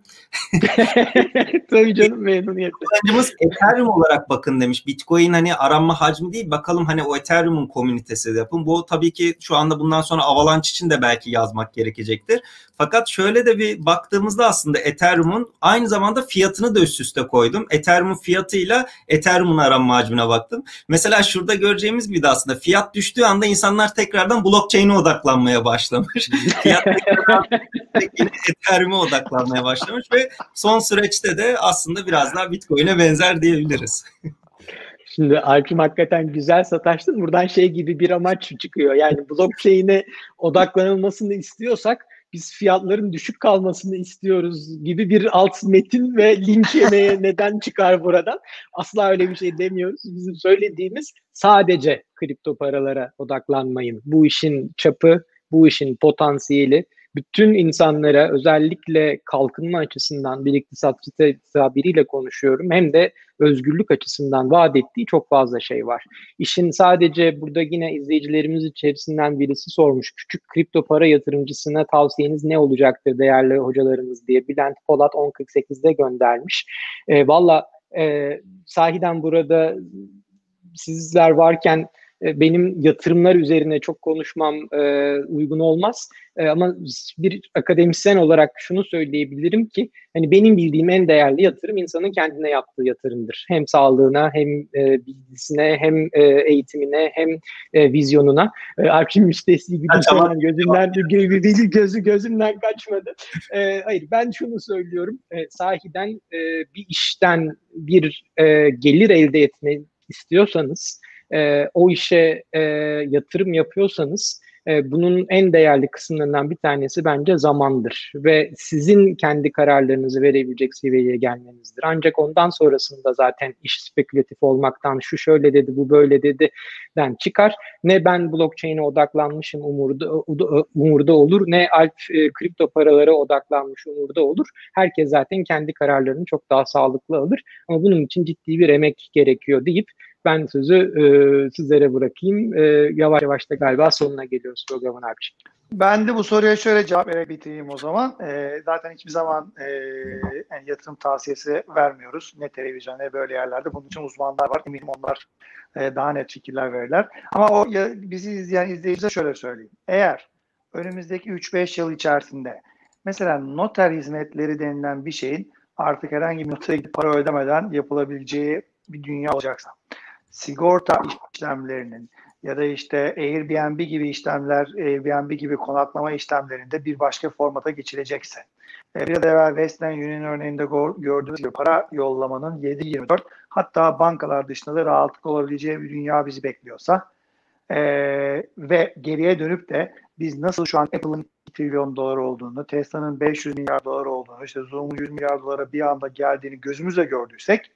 Tabii canım, memnuniyetle. Kullanıcımız Ethereum olarak bakın demiş. Bitcoin hani aranma hacmi değil. Bakalım hani o Ethereum'un komünitesi de yapın. Bu tabii ki şu anda bundan sonra Avalanche için de belki yazmak gerekecektir. Fakat şöyle de bir baktığımızda aslında Ethereum'un aynı zamanda fiyatını da üst üste koydum. Ethereum'un fiyatıyla Ethereum'un aranma hacmine baktım. Mesela şurada göreceğimiz gibi de aslında fiyat düştüğü anda insanlar tekrardan blockchain'e odaklanmaya başlamış. Fiyat tekrardan Ethereum'e odaklanmaya başlamış ve son süreçte de aslında biraz daha Bitcoin'e benzer diyebiliriz. Şimdi Alp'im hakikaten güzel sataştın. Buradan şey gibi bir amaç çıkıyor. Yani blockchain'e odaklanılmasını istiyorsak biz fiyatların düşük kalmasını istiyoruz gibi bir alt metin ve linç yemeye neden çıkar buradan. Asla öyle bir şey demiyoruz. Bizim söylediğimiz sadece kripto paralara odaklanmayın. Bu işin çapı, bu işin potansiyeli bütün insanlara, özellikle kalkınma açısından bir iktisatçı tabiriyle konuşuyorum, hem de özgürlük açısından vaat ettiği çok fazla şey var. İşin sadece burada yine izleyicilerimiz içerisinden birisi sormuş. Küçük kripto para yatırımcısına tavsiyeniz ne olacaktır değerli hocalarımız diye Bülent Polat 1048'de göndermiş. Sahiden burada sizler varken benim yatırımlar üzerine çok konuşmam uygun olmaz. Ama bir akademisyen olarak şunu söyleyebilirim ki hani benim bildiğim en değerli yatırım insanın kendine yaptığı yatırımdır. Hem sağlığına, hem bilgisine, hem eğitimine, hem vizyonuna. Arşiv müşterisi gibi gözümden kaçmadı. Hayır, ben şunu söylüyorum. Sahiden bir işten bir gelir elde etmek istiyorsanız, o işe yatırım yapıyorsanız bunun en değerli kısımlarından bir tanesi bence zamandır ve sizin kendi kararlarınızı verebilecek seviyeye gelmenizdir. Ancak ondan sonrasında zaten iş spekülatif olmaktan, şu şöyle dedi, bu böyle dedi'den çıkar. Ne ben blockchain'e odaklanmışım umurda olur, ne Alp kripto paralara odaklanmış umurda olur. Herkes zaten kendi kararlarını çok daha sağlıklı alır ama bunun için ciddi bir emek gerekiyor deyip ben sözü sizlere bırakayım. Yavaş yavaş da galiba sonuna geliyoruz programın abiciğim. Ben de bu soruya şöyle cevap verebileyim o zaman. Zaten hiçbir zaman yatırım tavsiyesi vermiyoruz. Ne televizyon ne böyle yerlerde. Bunun için uzmanlar var. Eminim onlar daha net fikirler verirler. Ama bizi izleyen izleyicilere şöyle söyleyeyim. Eğer önümüzdeki 3-5 yıl içerisinde mesela noter hizmetleri denilen bir şeyin artık herhangi bir notere gidip para ödemeden yapılabileceği bir dünya olacaksa, sigorta işlemlerinin ya da işte Airbnb gibi işlemler, Airbnb gibi konaklama işlemlerinde bir başka formata geçilecekse, biraz evvel Western Union örneğinde gördüğümüz gibi para yollamanın 7/24 hatta bankalar dışında da rahatlık olabileceği bir dünya bizi bekliyorsa ve geriye dönüp de biz nasıl şu an Apple'ın $1 trilyon olduğunu, Tesla'nın $500 milyar olduğunu, işte Zoom'un $100 milyar bir anda geldiğini gözümüzle gördüysek,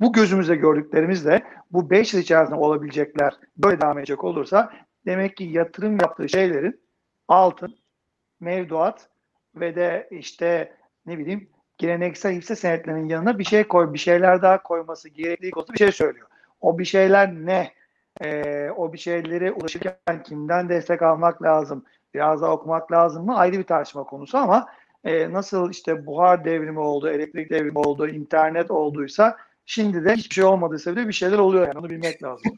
bu gözümüzde gördüklerimizle bu 5 yıl içerisinde olabilecekler böyle devam edecek olursa demek ki yatırım yaptığı şeylerin altın, mevduat ve de işte ne bileyim geleneksel hisse senetlerinin yanına bir şey koy, bir şeyler daha koyması gerekli konusunda bir şey söylüyor. O bir şeyler ne? O bir şeylere ulaşırken kimden destek almak lazım? Biraz daha okumak lazım mı? Ayrı bir tartışma konusu ama nasıl işte buhar devrimi oldu, elektrik devrimi oldu, internet olduysa şimdi de hiçbir şey olmadıysa bile bir şeyler oluyor yani, onu bilmek lazım.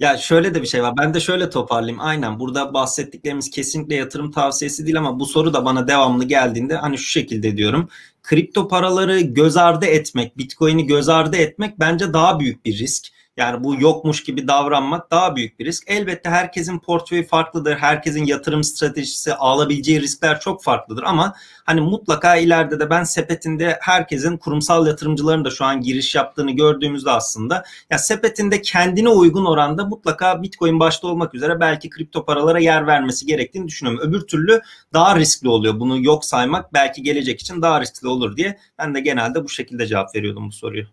Ya şöyle de bir şey var. Ben de şöyle toparlayayım. Aynen, burada bahsettiklerimiz kesinlikle yatırım tavsiyesi değil ama bu soru da bana devamlı geldiğinde hani şu şekilde diyorum. Kripto paraları göz ardı etmek, Bitcoin'i göz ardı etmek bence daha büyük bir risk. Yani bu yokmuş gibi davranmak daha büyük bir risk. Elbette herkesin portföyü farklıdır. Herkesin yatırım stratejisi, alabileceği riskler çok farklıdır. Ama hani mutlaka ileride de ben sepetinde herkesin, kurumsal yatırımcıların da şu an giriş yaptığını gördüğümüzde aslında ya sepetinde kendine uygun oranda mutlaka Bitcoin başta olmak üzere belki kripto paralara yer vermesi gerektiğini düşünüyorum. Öbür türlü daha riskli oluyor. Bunu yok saymak belki gelecek için daha riskli olur diye ben de genelde bu şekilde cevap veriyordum bu soruyu.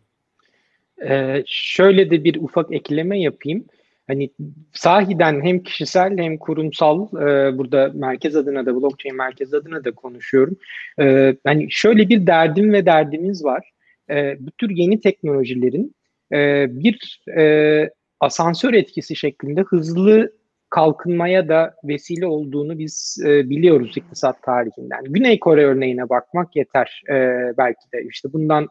Şöyle de bir ufak ekleme yapayım. hani sahiden hem kişisel hem kurumsal, burada merkez adına da, blockchain merkez adına da konuşuyorum. Hani şöyle bir derdim ve derdimiz var. Bu tür yeni teknolojilerin bir asansör etkisi şeklinde hızlı kalkınmaya da vesile olduğunu biz biliyoruz iktisat tarihinden. Güney Kore örneğine bakmak yeter belki de. İşte bundan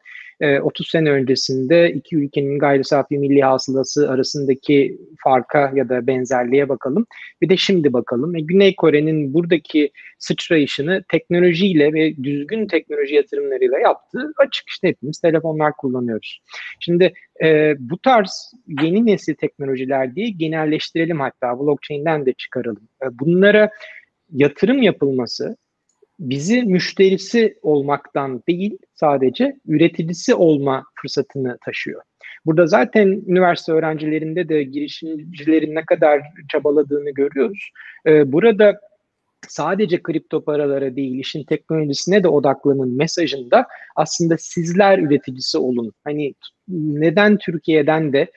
30 sene öncesinde iki ülkenin gayri safi milli hasılası arasındaki farka ya da benzerliğe bakalım. Bir de şimdi bakalım. Güney Kore'nin buradaki sıçrayışını teknolojiyle ve düzgün teknoloji yatırımlarıyla yaptığı açık. İşte hepimiz telefonlar kullanıyoruz. Şimdi bu tarz yeni nesil teknolojiler diye genelleştirelim, hatta blockchain'den de çıkaralım. Bunlara yatırım yapılması bizi müşterisi olmaktan değil, sadece üreticisi olma fırsatını taşıyor. Burada zaten üniversite öğrencilerinde de girişimcilerin ne kadar çabaladığını görüyoruz. Burada sadece kripto paralara değil, işin teknolojisine de odaklanın mesajında aslında sizler üreticisi olun. Hani neden Türkiye'den de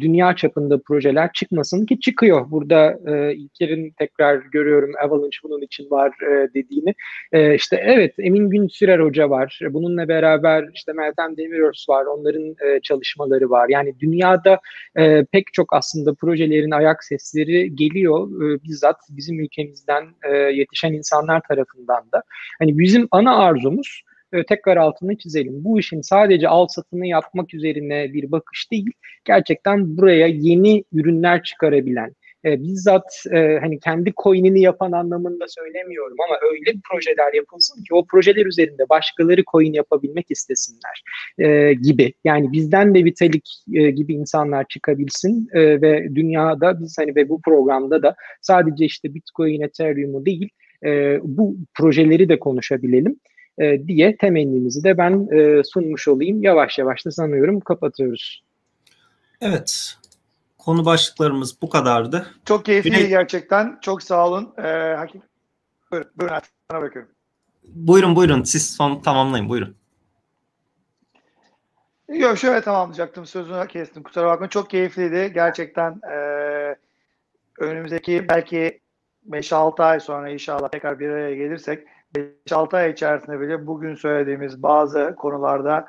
dünya çapında projeler çıkmasın ki? Çıkıyor. Burada İlker'in, tekrar görüyorum, Avalanche bunun için var dediğini. İşte evet, Emin Günsürer Hoca var. Bununla beraber işte Meltem Demirörs var. Onların çalışmaları var. Yani dünyada pek çok aslında projelerin ayak sesleri geliyor. Bizzat bizim ülkemizden yetişen insanlar tarafından da. Hani bizim ana arzumuz, tekrar altını çizelim, bu işin sadece al satını yapmak üzerine bir bakış değil, gerçekten buraya yeni ürünler çıkarabilen, bizzat hani kendi coin'ini yapan anlamında söylemiyorum ama öyle projeler yapılsın ki o projeler üzerinde başkaları coin yapabilmek istesinler gibi. Yani bizden de Vitalik gibi insanlar çıkabilsin ve dünyada biz hani ve bu programda da sadece işte Bitcoin, Ethereum'u değil bu projeleri de konuşabilelim diye temennimizi de ben sunmuş olayım. Yavaş yavaş da sanıyorum kapatıyoruz. Evet. Konu başlıklarımız bu kadardı. Çok keyifli gerçekten. Çok sağ olun. Buyurun artık sana bırakıyorum. Buyurun. Siz son tamamlayın. Buyurun. Yok, şöyle tamamlayacaktım. Sözünü kestim. Kusura bakmayın. Çok keyifliydi. Gerçekten önümüzdeki belki 5-6 ay sonra inşallah tekrar bir araya gelirsek 5-6 ay içerisinde bile bugün söylediğimiz bazı konularda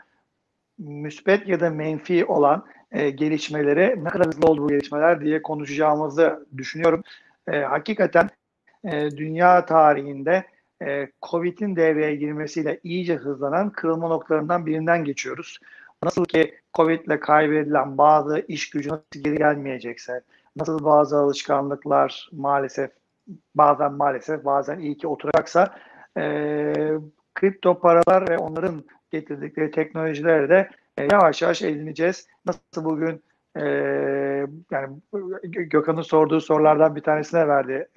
müspet ya da menfi olan gelişmeleri, ne kadar hızlı oldu bu gelişmeler diye konuşacağımızı düşünüyorum. Hakikaten dünya tarihinde COVID'in devreye girmesiyle iyice hızlanan kırılma noktalarından birinden geçiyoruz. Nasıl ki COVID'le kaybedilen bazı iş gücü nasıl geri gelmeyecekse, nasıl bazı alışkanlıklar maalesef, bazen iyi ki oturacaksa, kripto paralar ve onların getirdikleri teknolojileri de yavaş yavaş edineceğiz. Nasıl bugün yani Gökhan'ın sorduğu sorulardan bir tanesine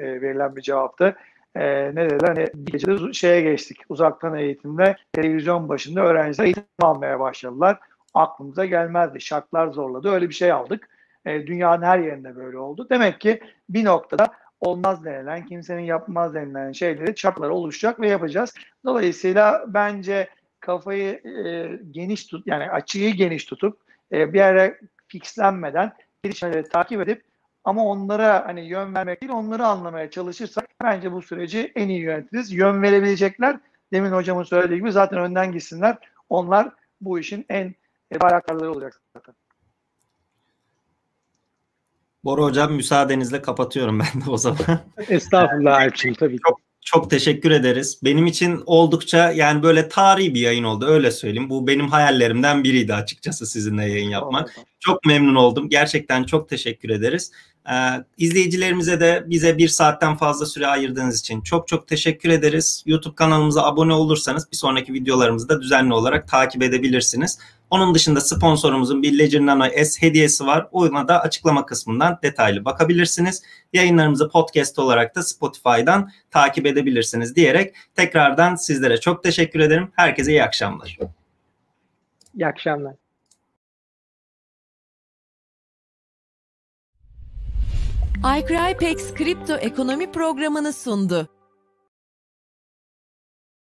verilen bir cevaptı. Ne dediler? Hani bir gecede şeye geçtik. Uzaktan eğitimle televizyon başında öğrenciler eğitim almaya başladılar. Aklımıza gelmezdi. Şartlar zorladı. Öyle bir şey aldık. Dünyanın her yerinde böyle oldu. Demek ki bir noktada olmaz denilen, kimsenin yapmaz denilen şeyleri, çapları oluşacak ve yapacağız. Dolayısıyla bence kafayı geniş tut, yani açıyı geniş tutup bir yere fixlenmeden gelişmeleri takip edip ama onlara hani yön vermek değil, onları anlamaya çalışırsak bence bu süreci en iyi yönetiriz. Yön verebilecekler, demin hocamın söylediği gibi zaten önden gitsinler. Onlar bu işin en bayraktarları olacak zaten. Bora Hocam, müsaadenizle kapatıyorum ben de o zaman. Estağfurullah Erçin, tabii. Çok teşekkür ederiz. Benim için oldukça, yani böyle tarihi bir yayın oldu, öyle söyleyeyim. Bu benim hayallerimden biriydi açıkçası, sizinle yayın yapmak. Tamam. Çok memnun oldum. Gerçekten çok teşekkür ederiz. İzleyicilerimize de bize bir saatten fazla süre ayırdığınız için çok teşekkür ederiz. YouTube kanalımıza abone olursanız bir sonraki videolarımızı da düzenli olarak takip edebilirsiniz. Onun dışında sponsorumuzun bir Ledger Nano S hediyesi var. Ona da açıklama kısmından detaylı bakabilirsiniz. Yayınlarımızı podcast olarak da Spotify'dan takip edebilirsiniz diyerek tekrardan sizlere çok teşekkür ederim. Herkese iyi akşamlar. İyi akşamlar. iCrypex kripto ekonomi programını sundu.